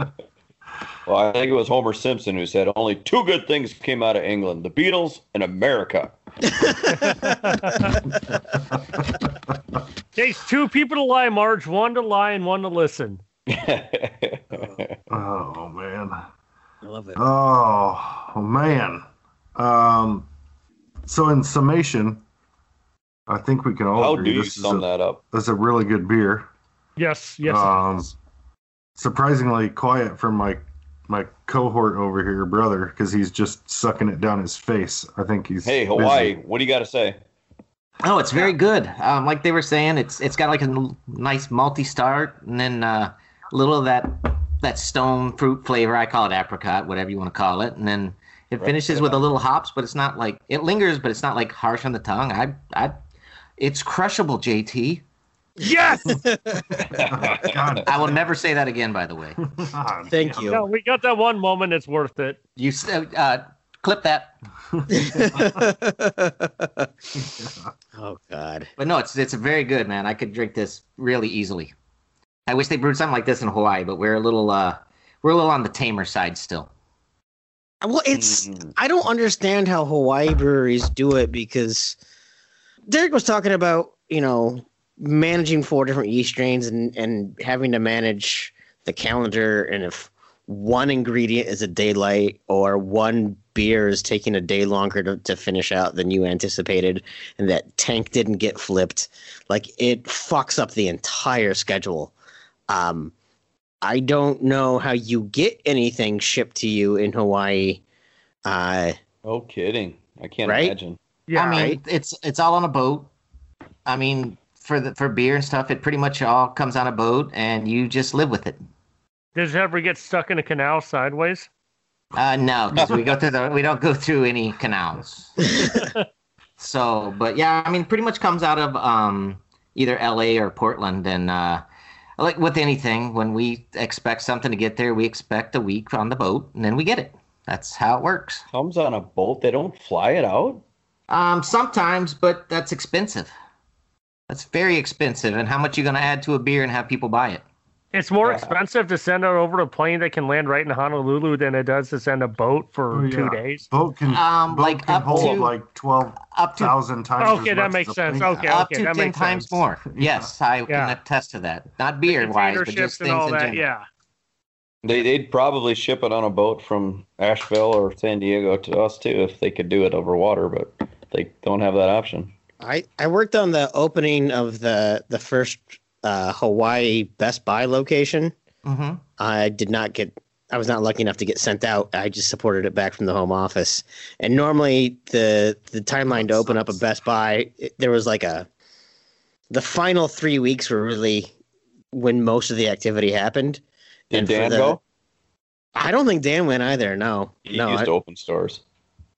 I think it was Homer Simpson who said only two good things came out of England: the Beatles and America. Takes two people to lie, Marge. One to lie and one to listen. Oh man, I love it. Oh man. Um, so in summation, I think we can all How agree do you this sum is a, that up? That's a really good beer. Yes, yes. Um, surprisingly quiet from my my cohort over here, brother, because he's just sucking it down his face. I think he's hey Hawaii. Busy. What do you got to say? Oh, it's very good. Um, like they were saying, it's it's got like a nice malty start, and then uh, a little of that that stone fruit flavor. I call it apricot, whatever you want to call it, and then. It finishes right. with a little hops, but it's not like it lingers, but it's not like harsh on the tongue. I, I, it's crushable, J T. Yes. God. I will never say that again. By the way, oh, thank damn. you. No, we got that one moment. It's worth it. You uh, clip that. Oh God. But no, it's it's very good, man. I could drink this really easily. I wish they brewed something like this in Hawaii, but we're a little uh, we're a little on the tamer side still. Well, it's I don't understand how Hawaii breweries do it because Derek was talking about, you know, managing four different yeast strains and, and having to manage the calendar. And if one ingredient is a day light or one beer is taking a day longer to, to finish out than you anticipated and that tank didn't get flipped, like it fucks up the entire schedule. Um I don't know how you get anything shipped to you in Hawaii. Uh, no kidding. I can't right? imagine. Yeah, I mean, right? it's it's all on a boat. I mean, for the for beer and stuff, it pretty much all comes on a boat, and you just live with it. Does it ever get stuck in a canal sideways? Uh, no, because we go through the we don't go through any canals. So, but yeah, I mean, pretty much comes out of um, either L A or Portland, and. Uh, Like with anything, when we expect something to get there, we expect a week on the boat, and then we get it. That's how it works. Comes on a boat? They don't fly it out? Um, sometimes, but that's expensive. That's very expensive. And how much are you going to add to a beer and have people buy it? It's more yeah. expensive to send it over a plane that can land right in Honolulu than it does to send a boat for oh, yeah. two days. Boat can, um, boat like can up hold to, like twelve thousand times. Okay, that makes sense. Okay, up okay, to that ten makes times sense. more. Yes, yeah. I can yeah. attest to that. Not beer wise, but just things all in that, general. Yeah. They, they'd probably ship it on a boat from Asheville or San Diego to us too if they could do it over water, but they don't have that option. I, I worked on the opening of the the first. Uh, Hawaii Best Buy location. Mm-hmm. I did not get I was not lucky enough to get sent out. I just supported it back from the home office. And normally the the timeline to open up a Best Buy, it, there was like a – the final three weeks were really when most of the activity happened. Did and Dan the, go? I don't think Dan went either, no. He no, used I, to open stores.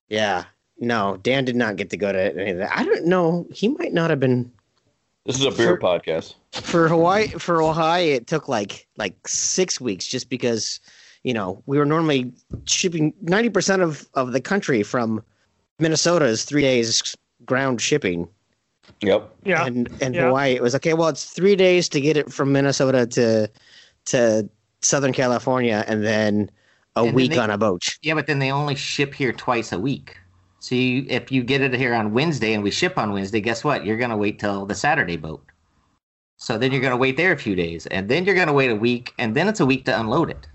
Yeah. No, Dan did not get to go to any of that. I don't know. He might not have been – This is a beer for, podcast. For Hawaii, for Hawaii, it took like like six weeks just because, you know, we were normally shipping ninety percent of, of the country from Minnesota is three days ground shipping. Yep. Yeah. And and yeah. Hawaii, it was okay. Well, it's three days to get it from Minnesota to to Southern California, and then a and week then they, on a boat. Yeah, but then they only ship here twice a week. So you, if you get it here on Wednesday and we ship on Wednesday, guess what? You're going to wait till the Saturday boat. So then you're going to wait there a few days, and then you're going to wait a week, and then it's a week to unload it.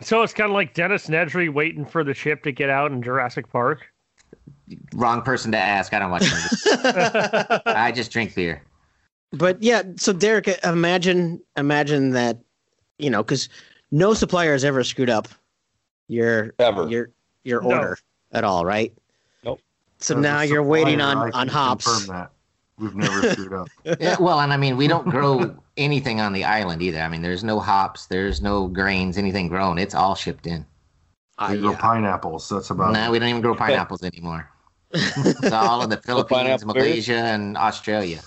So it's kind of like Dennis Nedry waiting for the ship to get out in Jurassic Park. Wrong person to ask. I don't watch movies. I just drink beer. But yeah, so Derek, imagine, imagine that, you know, because no supplier has ever screwed up your ever. your your order no. at all, right? So There's now you're waiting on, on hops. Confirm that. We've never screwed up. Yeah, well, and I mean, we don't grow anything on the island either. I mean, there's no hops. There's no grains, anything grown. It's all shipped in. Uh, we yeah. grow pineapples. That's about No, it. we don't even grow pineapples anymore. It's all in the Philippines, Malaysia, and Australia.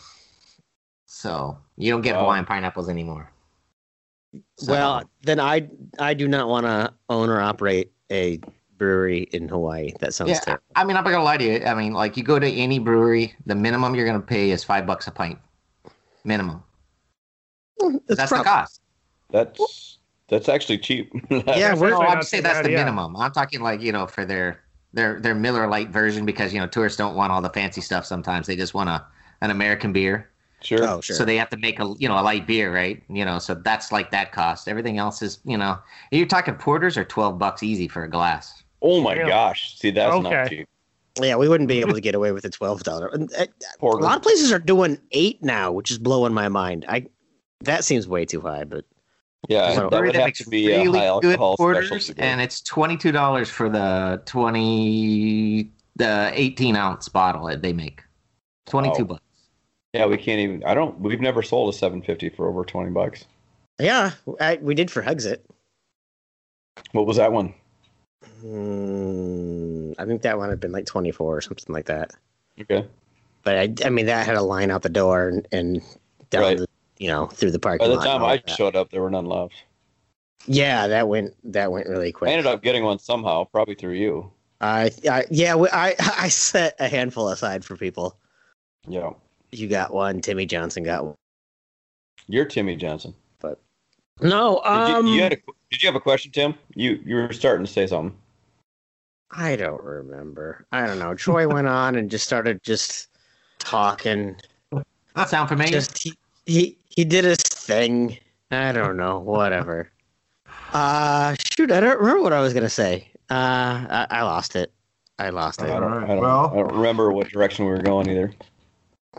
So you don't get oh. Hawaiian pineapples anymore. So, well, then I I do not want to own or operate a brewery in Hawaii. That sounds yeah, terrible. I mean, I'm not gonna lie to you. I mean, like, you go to any brewery, the minimum you're gonna pay is five bucks a pint. Minimum. Well, that's prob- the cost. That's that's actually cheap. Yeah, we're no, I'm saying that's the yeah. minimum. I'm talking like, you know, for their their their Miller Lite version, because, you know, tourists don't want all the fancy stuff sometimes. They just want a an American beer. Sure. Oh, sure. So they have to make a, you know, a light beer, right? You know, so that's like that cost. Everything else is, you know, you're talking porters are twelve bucks easy for a glass. Oh my really? gosh! See, that's okay. not cheap. Yeah, we wouldn't be able to get away with a twelve dollar. A lot of places are doing eight now, which is blowing my mind. I that seems way too high, but yeah, so that would have to be really a high alcohol specialty. And it's twenty two dollars for the twenty the eighteen ounce bottle that they make. Twenty two oh. bucks. Yeah, we can't even. I don't. We've never sold a seven fifty for over twenty bucks. Yeah, I, we did for Hexit. What was that one? Mm, I think that one had been like twenty-four or something like that. Okay. But I, I mean, that had a line out the door and, and down, right. the, you know, through the parking lot. By the time I that. showed up, there were none left. Yeah, that went that went really quick. I ended up getting one somehow, probably through you. I, I yeah, I I set a handful aside for people. Yeah. You got one. Timmy Johnson got one. You're Timmy Johnson, but no. Um, did you, you had a, did you have a question, Tim? You you were starting to say something. I don't remember. I don't know. Troy went on and just started just talking. That sound familiar? Just he, he he did his thing. I don't know. Whatever. Uh shoot, I don't remember what I was gonna say. Uh, I, I lost it. I lost it. I don't, I don't, well, I don't remember what direction we were going either.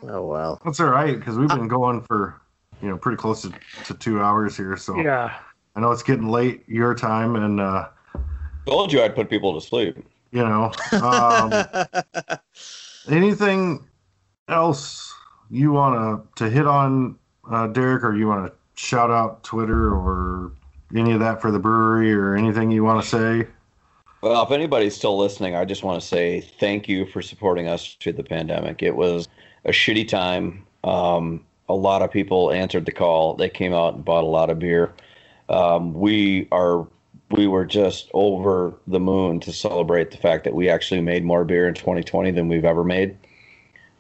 Oh well. That's all right, because we've been uh, going for you know pretty close to, to two hours here. So yeah, I know it's getting late your time, and uh, told you I'd put people to sleep. You know, um, anything else you want to to hit on, uh, Derek, or you want to shout out Twitter or any of that for the brewery, or anything you want to say? Well, if anybody's still listening, I just want to say thank you for supporting us through the pandemic. It was a shitty time. Um, a lot of people answered the call. They came out and bought a lot of beer. Um, we are, we were just over the moon to celebrate the fact that we actually made more beer in twenty twenty than we've ever made.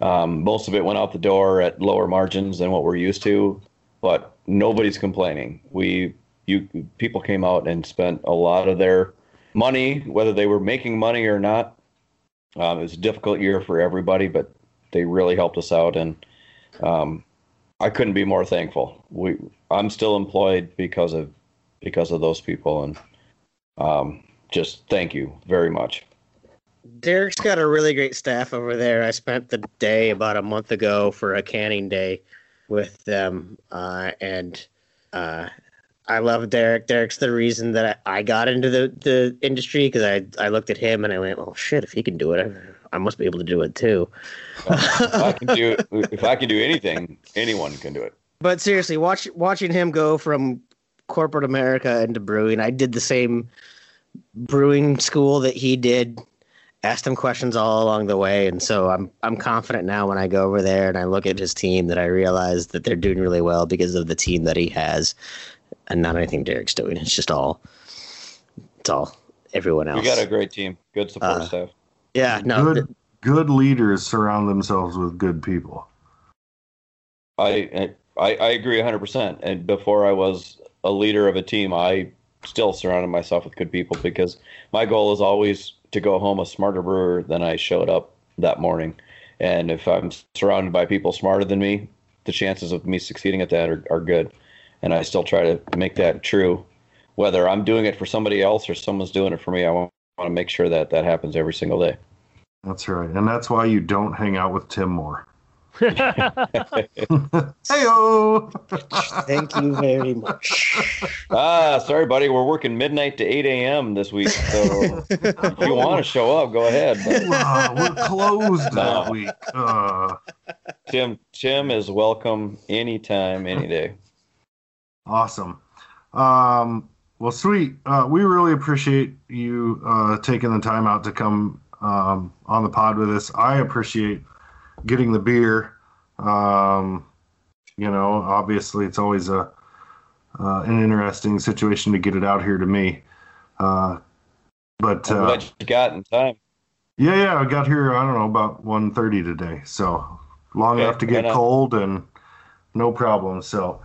Um, most of it went out the door at lower margins than what we're used to, but nobody's complaining. We, you, people came out and spent a lot of their money, whether they were making money or not. Um, it was a difficult year for everybody, but they really helped us out, and um, I couldn't be more thankful. We, I'm still employed because of because of those people, and um, just thank you very much. Derek's got a really great staff over there. I spent the day about a month ago for a canning day with them, uh, and uh, I love Derek. Derek's the reason that I, I got into the, the industry, because I, I looked at him and I went, oh, shit, if he can do it, I, I must be able to do it, too. Well, if, I can do, if I can do anything, anyone can do it. But seriously, watch, watching him go from corporate America into brewing, I did the same brewing school that he did, asked him questions all along the way, and so I'm I'm confident now when I go over there and I look at his team that I realize that they're doing really well because of the team that he has, and not anything Derek's doing. It's just all, it's all everyone else. You got a great team, good support uh, staff. Yeah, no, good, th- good leaders surround themselves with good people. I I, I agree one hundred percent. And before I was a leader of a team, I still surrounded myself with good people, because my goal is always to go home a smarter brewer than I showed up that morning. And if I'm surrounded by people smarter than me, the chances of me succeeding at that are, are good. And I still try to make that true, whether I'm doing it for somebody else or someone's doing it for me. I want, want to make sure that that happens every single day. That's right. And that's why you don't hang out with Tim Moore. Hey-o! Thank you very much. Ah, sorry, buddy. We're working midnight to eight a.m. this week, so if you want to show up, go ahead. Uh, we're closed no. that week. Uh. Tim, Tim is welcome anytime, any day. Awesome. Um, well, sweet. Uh, we really appreciate you uh, taking the time out to come um, on the pod with us. I appreciate getting the beer. Um, you know, obviously it's always a uh, an interesting situation to get it out here to me. Uh, but uh, what you got in time? Yeah, yeah, I got here. I don't know, about one thirty today, so long okay, enough to get right cold and no problem. So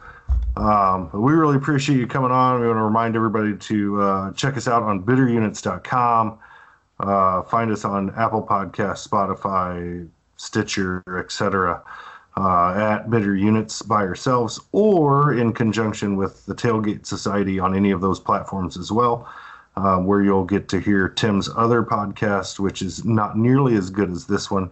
um, we really appreciate you coming on. We want to remind everybody to uh, check us out on bitter units dot com. Uh, find us on Apple Podcasts, Spotify, Stitcher, et cetera, uh, at Bitter Units by yourselves, or in conjunction with the Tailgate Society on any of those platforms as well, uh, where you'll get to hear Tim's other podcast, which is not nearly as good as this one.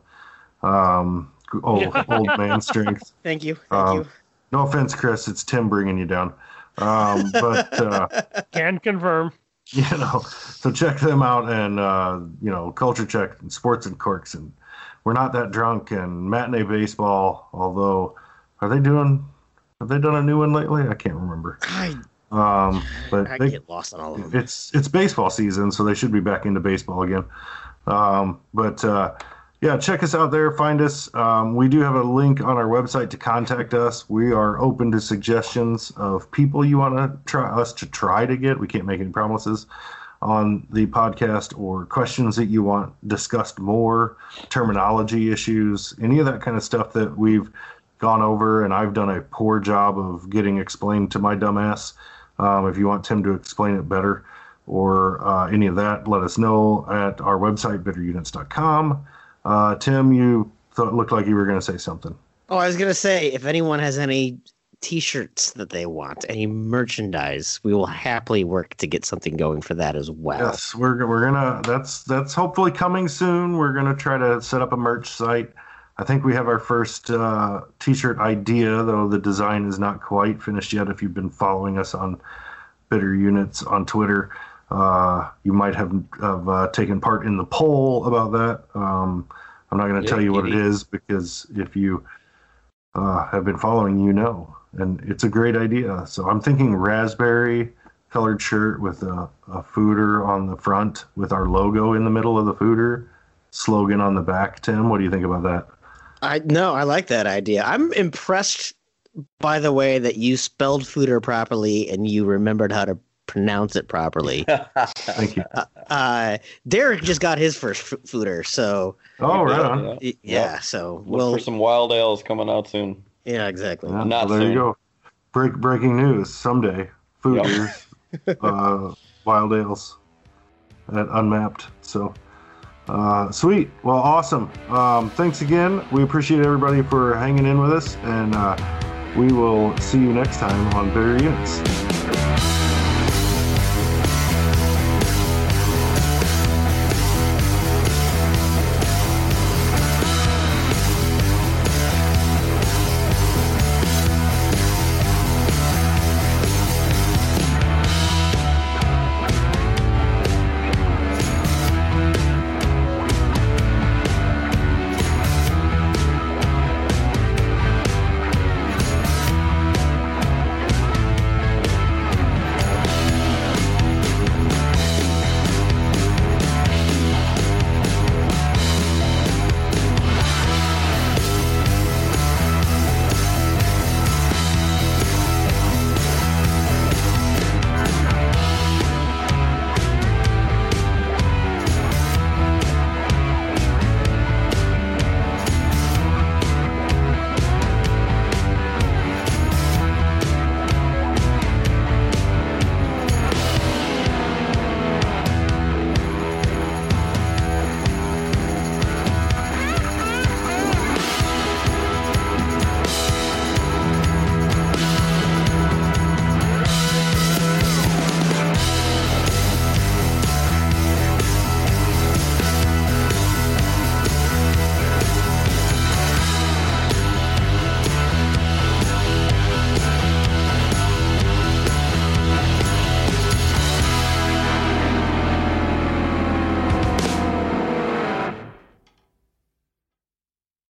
Um, old, old man strength. Thank you. Thank um, you. No offense, Chris. It's Tim bringing you down. Um, but uh, can confirm. You know, so check them out, and uh, you know, Culture Check and Sports and Corks and We're Not That Drunk and Matinee Baseball, although are they doing have they done a new one lately? I can't remember. I, um, but I they, get lost on all of them. It's it's baseball season, so they should be back into baseball again. Um, but uh, yeah, check us out there. Find us. Um, we do have a link on our website to contact us. We are open to suggestions of people you want to try us to try to get. We can't make any promises on the podcast, or questions that you want discussed more, terminology issues, any of that kind of stuff that we've gone over and I've done a poor job of getting explained to my dumbass. Um, if you want Tim to explain it better, or uh, any of that, let us know at our website, bitter units dot com. Uh, Tim, you thought, looked like you were going to say something. Oh, I was going to say, if anyone has any T-shirts that they want, any merchandise, we will happily work to get something going for that as well. Yes, we're we're gonna. That's that's hopefully coming soon. We're gonna try to set up a merch site. I think we have our first uh, T-shirt idea, though the design is not quite finished yet. If you've been following us on Bitter Units on Twitter, uh, you might have, have uh, taken part in the poll about that. Um, I'm not gonna yeah, tell you what it is, because if you uh, have been following, you know. And it's a great idea. So I'm thinking raspberry colored shirt with a, a fooder on the front with our logo in the middle of the fooder, slogan on the back. Tim, what do you think about that? I no, I like that idea. I'm impressed by the way that you spelled fooder properly and you remembered how to pronounce it properly. Thank you. Uh, uh, Derek just got his first f- fooder. So, oh, right on. Yeah. yeah, yeah. So Look we'll for some wild ales coming out soon. Yeah, exactly. Yeah, Not well, there soon. You go. Break, breaking news someday. Fooders, yep. uh, wild ales, at Unmapped. So, uh, sweet. Well, awesome. Um, thanks again. We appreciate everybody for hanging in with us, and uh, we will see you next time on Bitter Units.